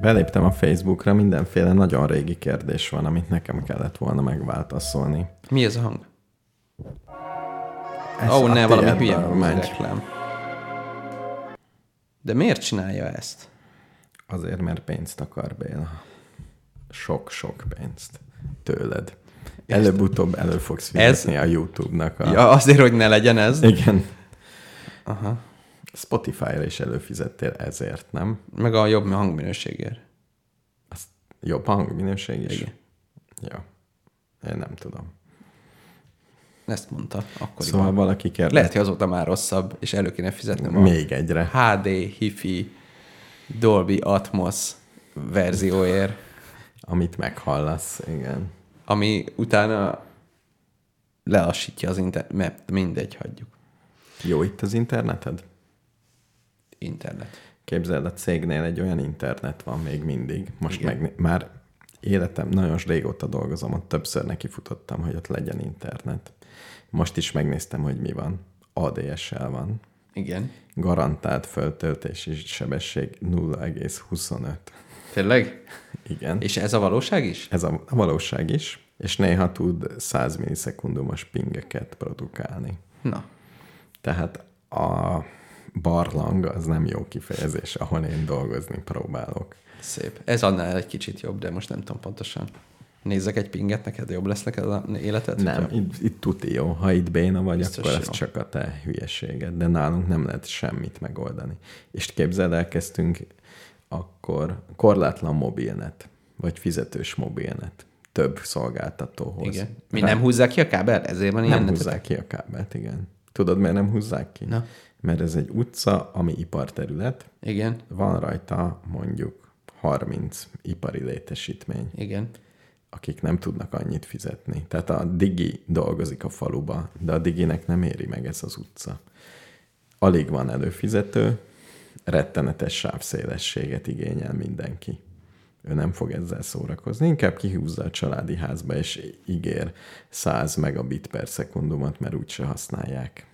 Beléptem a Facebookra, mindenféle nagyon régi kérdés van, amit nekem kellett volna megváltozolni. Mi ez a hang? Ó, ne, valami hülye reklám. De miért csinálja ezt? Azért, mert pénzt akar, Béla. Sok-sok pénzt tőled. Előbb-utóbb elő fogsz fizetni a YouTube-nak. Ja, azért, hogy ne legyen ez? Igen. Aha. Spotify-ra is előfizettél ezért, nem? Meg a jobb hangminőségért. Azt jobb hangminőség is? Igen. Jó. Én nem tudom. Ezt mondta akkoriban. Szóval valaki kérdezte. Lehet, hogy azóta már rosszabb, és elő kéne fizetnem még egyre. HD, Hi-Fi, Dolby Atmos verzióért. Amit meghallasz, igen. Ami utána lelassítja az internet. Mindegy, hagyjuk. Jó itt az interneted? Internet. Képzeld, a cégnél egy olyan internet van még mindig. Most meg már életem, nagyon régóta dolgozom, ott többször nekifutottam, hogy ott legyen internet. Most is megnéztem, hogy mi van. ADSL van. Igen. Garantált föltöltési sebesség 0,25. Tényleg? Igen. És ez a valóság is? Ez a valóság is, és néha tud 100 millisekundumos pingeket produkálni. Na. Tehát a barlang az nem jó kifejezés, ahol én dolgozni próbálok. Szép. Ez annál egy kicsit jobb, de most nem tudom pontosan. Nézzek egy pinget, neked jobb lesz neked az életed? Nem, itt tuti jó. Ha itt béna vagy, biztos akkor jó. Ez csak a te hülyeséged. De nálunk nem lehet semmit megoldani. És képzeld, elkezdtünk akkor korlátlan mobilnet, vagy fizetős mobilnet több szolgáltatóhoz. Igen. Mi nem húzzák ki a kábelt? Ezért van ilyen? Nem húzzák ki a kábelt, igen. Tudod, miért nem húzzák ki? Na. Mert ez egy utca, ami iparterület. Igen. Van rajta mondjuk 30 ipari létesítmény. Igen. Akik nem tudnak annyit fizetni. Tehát a Digi dolgozik a faluba, de a Diginek nem éri meg ez az utca. Alig van előfizető, rettenetes sávszélességet igényel mindenki. Ő nem fog ezzel szórakozni, inkább kihúzza a családi házba, és ígér 100 megabit per szekundumot, mert úgyse használják.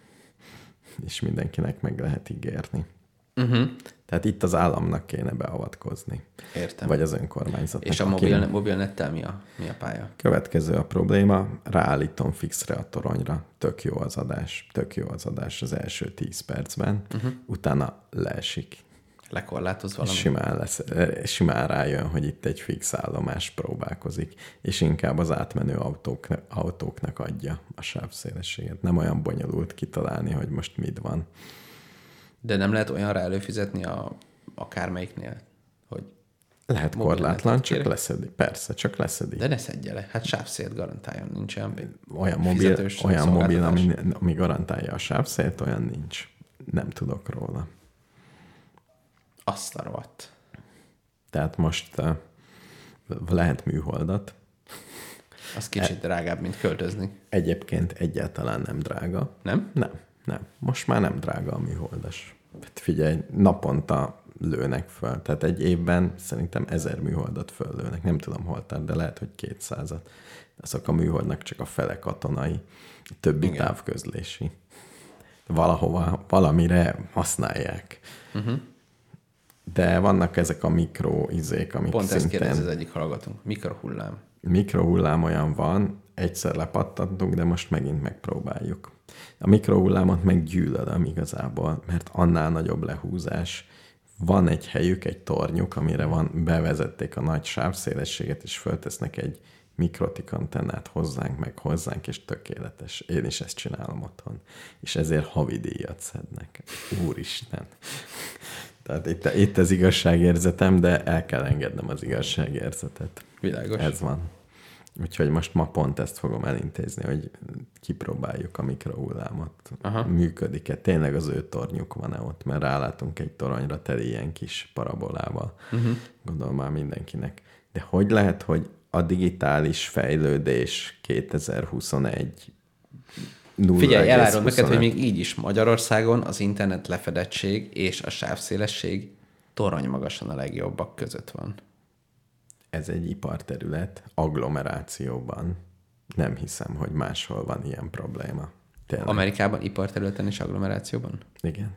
És mindenkinek meg lehet ígérni. Uh-huh. Tehát itt az államnak kéne beavatkozni. Értem. Vagy az önkormányzatnak. És a mobilnettel mi a pálya? Következő a probléma, ráállítom fixre a toronyra. Tök jó az adás az első 10 percben. Uh-huh. Utána leesik. Lekorlátoz valami? Simán rájön, hogy itt egy fix állomás próbálkozik, és inkább az átmenő autóknak adja a sávszélességet. Nem olyan bonyolult kitalálni, hogy most mit van. De nem lehet olyanra előfizetni akármelyiknél, hogy... Lehet korlátlan, csak leszedi. Persze, csak leszedi. De ne szedje le. Hát sávszélt garantáljon, nincs olyan mobil, ami garantálja a sávszélt, olyan nincs. Nem tudok róla. Azt a rohadt. Tehát most lehet műholdat. Az kicsit drágább, mint költözni. Egyébként egyáltalán nem drága. Nem? Nem. Most már nem drága a műholdas. Hát figyelj, naponta lőnek föl. Tehát egy évben szerintem 1000 műholdat föllőnek. Nem tudom hol tart, de lehet, hogy 200-at. Azok a műholdnak csak a fele katonai, többi igen. Távközlési. Valahova, valamire használják. Uh-huh. De vannak ezek a mikroizék, amik pont szintén... Pont ezt kérdez az egyik hallgatunk. Mikrohullám. Mikrohullám olyan van, egyszer lepattantunk, de most megint megpróbáljuk. A mikrohullámot meggyűlölöm igazából, mert annál nagyobb lehúzás. Van egy helyük, egy tornyuk, amire bevezették a nagy sávszélességet, és föltesznek egy mikrotik antennát hozzánk, és tökéletes. Én is ezt csinálom otthon. És ezért havidíjat szednek. Úristen! Tehát itt az igazságérzetem, de el kell engednem az igazságérzetet. Világos. Ez van. Úgyhogy most ma pont ezt fogom elintézni, hogy kipróbáljuk a mikrohullámot. Aha. Működik-e? Tényleg az ő tornyuk van-e ott? Mert rálátunk egy toronyra teli ilyen kis parabolával. Uh-huh. Gondolom már mindenkinek. De hogy lehet, hogy a digitális fejlődés 2021 0,25? Figyelj, elárom neked, hogy még így is Magyarországon az internet lefedettség és a sávszélesség toronymagasan a legjobbak között van. Ez egy iparterület, agglomerációban. Nem hiszem, hogy máshol van ilyen probléma. Tényleg. Amerikában iparterületen és agglomerációban? Igen.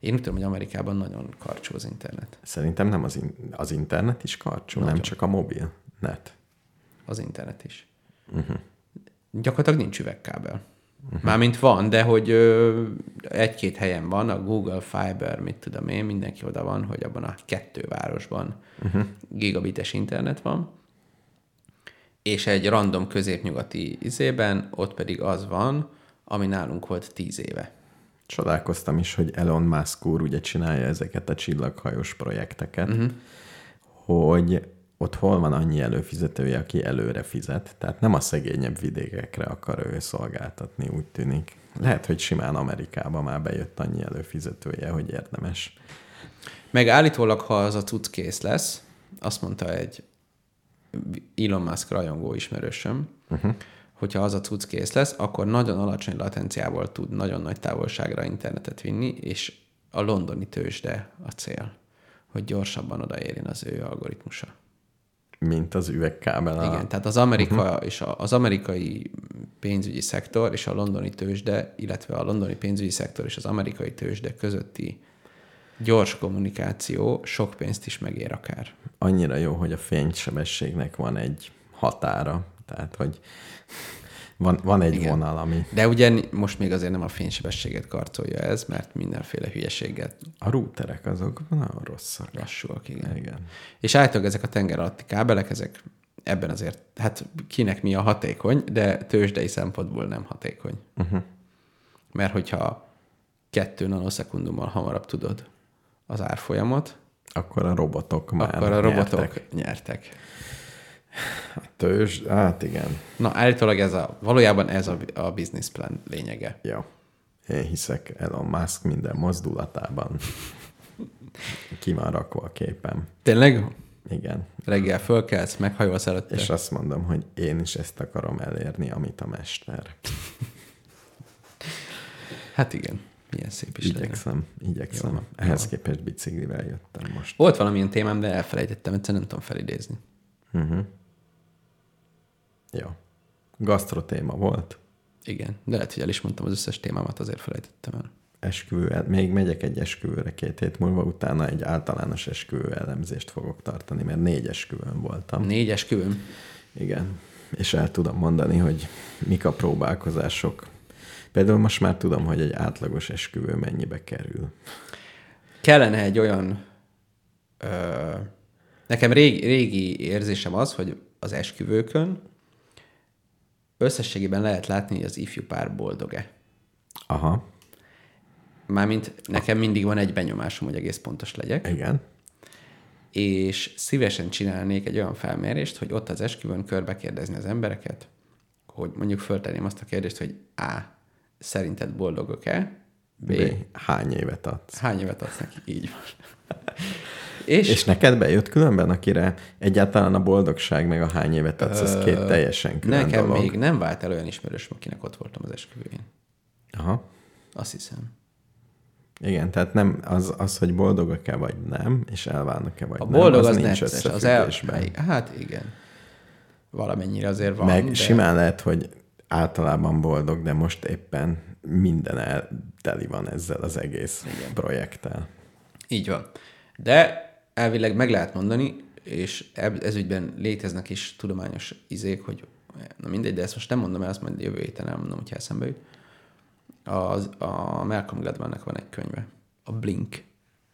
Én úgy tudom, hogy Amerikában nagyon karcsú az internet. Szerintem nem az internet is karcsú, nagyon. Nem csak a mobil net. Az internet is. Uh-huh. Gyakorlatilag nincs üvegkábel. Uh-huh. Mármint van, de hogy egy-két helyen van, a Google Fiber, mit tudom én, mindenki oda van, hogy abban a 2 városban uh-huh. gigabites internet van, és egy random középnyugati izében, ott pedig az van, ami nálunk volt 10 éve. Csodálkoztam is, hogy Elon Musk úr ugye csinálja ezeket a csillaghajós projekteket, uh-huh. hogy ott hol van annyi előfizetője, aki előre fizet, tehát nem a szegényebb vidékekre akar ő szolgáltatni, úgy tűnik. Lehet, hogy simán Amerikában már bejött annyi előfizetője, hogy érdemes. Meg állítólag, ha az a cucc kész lesz, azt mondta egy Elon Musk rajongó ismerősöm, uh-huh. hogyha az a cucc kész lesz, akkor nagyon alacsony latenciával tud nagyon nagy távolságra internetet vinni, és a londoni tőzsde a cél, hogy gyorsabban odaérjen az ő algoritmusa. Mint az üvegkábel. Igen, tehát az Amerika uh-huh. és az amerikai pénzügyi szektor és a londoni tőzsde, illetve a londoni pénzügyi szektor és az amerikai tőzsde közötti gyors kommunikáció sok pénzt is megér akár. Annyira jó, hogy a fénysebességnek van egy határa, tehát hogy van egy vonal, ami... De ugye most még azért nem a fénysebességet karcolja ez, mert mindenféle hülyeséget... A rúterek azok nagyon rosszak. Lassúak, igen. És általában ezek a tenger alatti kábelek, ezek ebben azért, hát kinek mi a hatékony, de tőzsdei szempontból nem hatékony. Uh-huh. Mert hogyha 2 nanoszekundummal hamarabb tudod az árfolyamot, akkor a robotok már nyertek. A tőzs, hát igen. Na, állítólag valójában ez a business plan lényege. Jó. Én hiszek Elon Musk minden mozdulatában. Ki van rakva a képen. Tényleg? Igen. Reggel fölkelsz, meghajolsz előtte. És azt mondom, hogy én is ezt akarom elérni, amit a mester. Hát igen. Milyen szép is lenne. Igyekszem. Jó. Ehhez képest biciklivel jöttem most. Volt valamilyen témám, de elfelejtettem, egyszerűen nem tudom felidézni. Uh-huh. Jó. Gasztrotéma volt. Igen, de lehet, hogy el is mondtam az összes témámat, azért felejtettem el. Esküvő, még megyek egy esküvőre 2 hét múlva, utána egy általános esküvő elemzést fogok tartani, mert 4 esküvőn voltam. 4 esküvőn? Igen, és el tudom mondani, hogy mik a próbálkozások. Például most már tudom, hogy egy átlagos esküvő mennyibe kerül. Kellene egy olyan... Nekem régi érzésem az, hogy az esküvőkön összességében lehet látni, hogy az ifjú pár boldog-e. Aha. Mármint nekem mindig van egy benyomásom, hogy egész pontos legyek. Igen. És szívesen csinálnék egy olyan felmérést, hogy ott az esküvőn körbe kérdezni az embereket, hogy mondjuk föltenném azt a kérdést, hogy A. Szerinted boldogok-e? B. Hány évet adsz neki? Így van. És neked bejött különben, akire egyáltalán a boldogság meg a hány évet adsz, az két teljesen külön nekem dolog. Még nem vált el olyan ismerősöm, akinek ott voltam az esküvőjén. Aha. Azt hiszem. Igen, tehát nem az hogy boldogok-e vagy nem, és elválnak-e vagy a nem. A boldog az nincs összefüggésben. Hát igen. Valamennyire azért van. Meg de... simán lehet, hogy általában boldog, de most éppen minden teli van ezzel az egész igen. projekttel. Így van. De elvileg meg lehet mondani, és ez ügyben léteznek is tudományos izék, hogy na mindegy, de ezt most nem mondom el, azt majd jövő héten elmondom, hogyha eszembe jut. A Malcolm Gladwellnek van egy könyve, a Blink.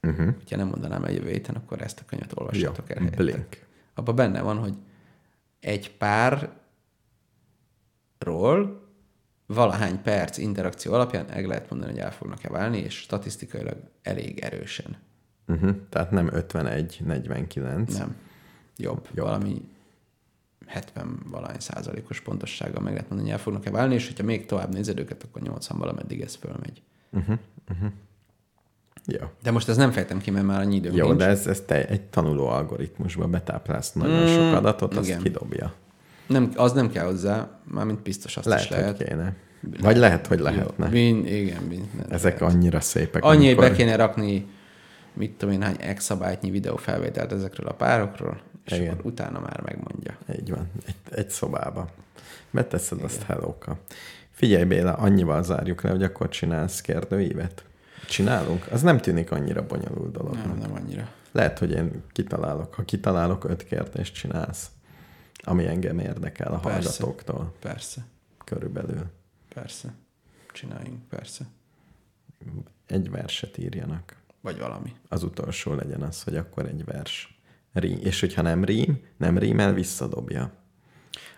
Uh-huh. Ha nem mondanám el jövő héten, akkor ezt a könyvet olvassatok el. Blink. Abban benne van, hogy egy párról valahány perc interakció alapján meg lehet mondani, hogy el fognak-e válni, és statisztikailag elég erősen. Uh-huh. Tehát nem 51-49. Nem. Jobb. Valami 70-valahány% pontossággal meg lehet mondani, hogy el fognak-e válni, és hogyha még tovább nézed őket, akkor 80 valameddig ez fölmegy. Uh-huh. Uh-huh. Ja. De most ezt nem fejtem ki, mert már annyi időm nincs. Jó, de ez te egy tanuló algoritmusba betáplálsz nagyon sok adatot, azt igen. kidobja. Nem, az nem kell hozzá, mármint biztos azt lehet, is lehet. Lehet, hogy kéne. Vagy lehet, hogy lehetne. Ezek lehet. Annyira szépek. Annyi, be kéne rakni mit tudom én, hány exabájtnyi videófelvételt ezekről a párokról, és igen. akkor utána már megmondja. Így van, egy szobába. Beteszed igen. azt hellóka. Figyelj Béla, annyival zárjuk le, hogy akkor csinálsz kérdőívet. Csinálunk? Az nem tűnik annyira bonyolult dolognak. Nem annyira. Lehet, hogy én kitalálok. Ha kitalálok, 5 kérdést csinálsz, ami engem érdekel a persze. hallgatóktól. Persze. Körülbelül. Persze. Csináljunk, persze. Egy verset írjanak. Vagy valami. Az utolsó legyen az, hogy akkor egy vers. Rím. És hogyha nem rímel, visszadobja.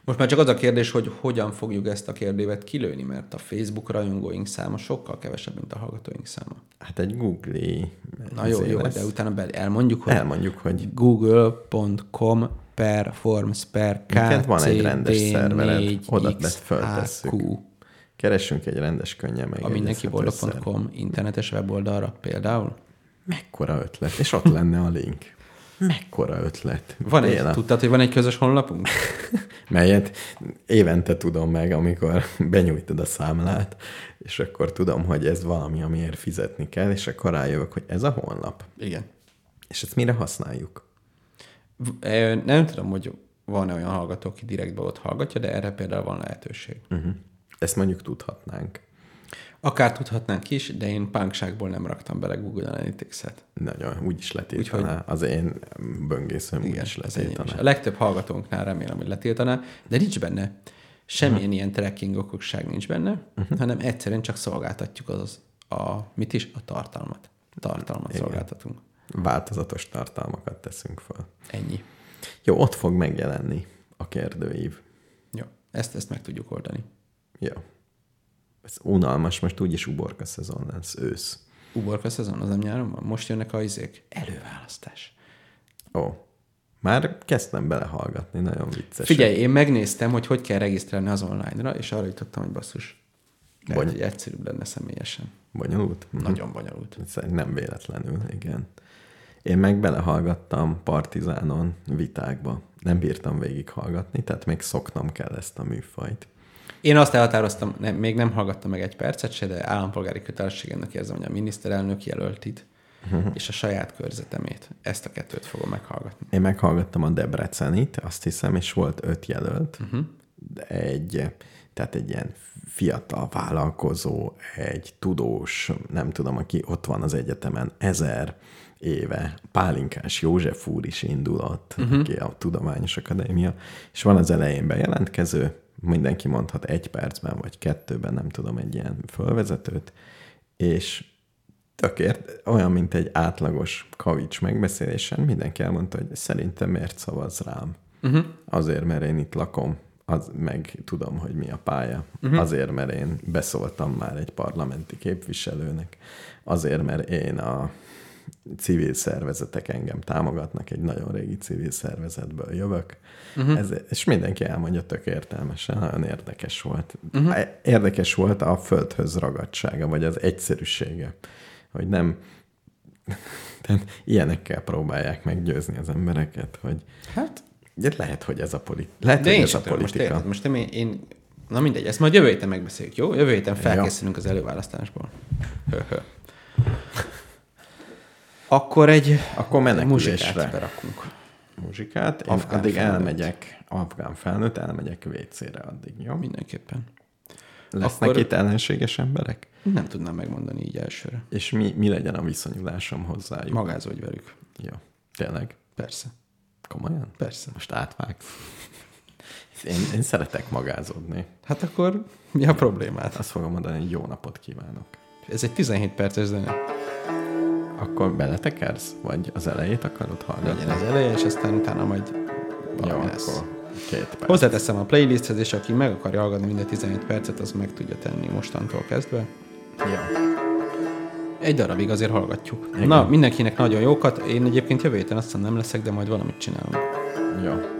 Most már csak az a kérdés, hogy hogyan fogjuk ezt a kérdévet kilőni, mert a Facebook rajongóink száma sokkal kevesebb, mint a hallgatóink száma. Hát egy Google-i... Na jó, de utána elmondjuk, hogy google.com/forms/kcd4xhq. Minket van egy rendes szervered, oda föltesszük. Keressünk egy rendes, könnyen megjegyezhető. A mindenkiboldog.com internetes weboldalra például. Mekkora ötlet. És ott lenne a link. Mekkora ötlet. Tudtad, hogy van egy közös honlapunk? Melyet évente tudom meg, amikor benyújtod a számlát, és akkor tudom, hogy ez valami, amiért fizetni kell, és akkor rájövök, hogy ez a honlap. Igen. És ezt mire használjuk? Nem tudom, hogy van olyan hallgató, aki direktben ott hallgatja, de erre például van lehetőség. Uh-huh. Ezt mondjuk tudhatnánk. Akár tudhatnánk is, de én pánkságból nem raktam bele Google Analytics-et. Nagyon, úgyis letiltaná. Úgyhogy... Az én böngészőm úgyis letiltaná. A legtöbb hallgatónknál remélem, hogy letiltaná, de nincs benne. Semmilyen ilyen tracking okosság nincs benne, hanem egyszerűen csak szolgáltatjuk a tartalmat. Tartalmat szolgáltatunk. Változatos tartalmakat teszünk fel. Ennyi. Jó, ott fog megjelenni a kérdőív. Jó, ezt meg tudjuk oldani. Jó. Ez unalmas, most úgyis uborka szezon lesz, ősz. Uborka szezon, az nem nyáron van? Most jönnek a izék. Előválasztás. Ó, már kezdtem belehallgatni, nagyon vicces. Figyelj, én megnéztem, hogy kell regisztrálni az online-ra, és arra jutottam, hogy basszus. Lehet, hogy egyszerűbb lenne személyesen. Bonyolult? Nagyon bonyolult. Nem véletlenül, igen. Én meg belehallgattam Partizánon vitákba. Nem bírtam végighallgatni, tehát még szoknom kell ezt a műfajt. Én azt elhatároztam, még nem hallgattam meg egy percet se, de állampolgári kötelességemnek érzem, hogy a miniszterelnök jelöltit és a saját körzetemét. Ezt a kettőt fogom meghallgatni. Én meghallgattam a debrecenit, azt hiszem, és volt 5 jelölt. De egy ilyen fiatal vállalkozó, egy tudós, nem tudom, aki ott van az egyetemen 1000 éve. Pálinkás József úr is indulott, aki a Tudományos Akadémia, és van az elején bejelentkező, mindenki mondhat 1 percben, vagy 2-ben, nem tudom, egy ilyen fölvezetőt, és tökért, olyan, mint egy átlagos kavics megbeszélésen, mindenki elmondta, hogy szerintem miért szavaz rám. Azért, mert én itt lakom, meg tudom, hogy mi a pálya. Azért, mert én beszóltam már egy parlamenti képviselőnek. Azért, mert én a civil szervezetek engem támogatnak, egy nagyon régi civil szervezetből jövök, és mindenki elmondja tök értelmesen, nagyon érdekes volt. Érdekes volt a földhöz ragadtsága, vagy az egyszerűsége, hogy nem... ilyenekkel próbálják meggyőzni az embereket, hogy... Hát... Lehet, hogy ez a politika. De én sem tudom, most én... Na mindegy, ezt majd jövő héten megbeszéljük, jó? Jövő héten felkészülünk az előválasztásból. Akkor Akkor menekülésre berakunk. Muzsikát. Én addig elmegyek, afgán felnőtt, elmegyek WC-re addig, jó? Mindenképpen. Lesznek akkor... itt ellenséges emberek? Nem tudnám megmondani így elsőre. És mi legyen a viszonyulásom hozzájuk? Magázódj velük. Jó. Tényleg? Persze. Komolyan? Persze. Most átvágsz. Én szeretek magázódni. Hát akkor mi a problémát? Azt fogom mondani, hogy jó napot kívánok. Ez egy 17 perces zene. Akkor beletekersz? Vagy az elejét akarod hallgatni? Legyen az eleje, és aztán utána majd valami lesz. Akkor 2 perc. Hozzáteszem a playlisthez, és aki meg akarja hallgatni minden 17 percet, az meg tudja tenni mostantól kezdve. Jó. Egy darabig azért hallgatjuk. Igen. Na, mindenkinek nagyon jókat. Én egyébként jövő héten aztán nem leszek, de majd valamit csinálom. Jó.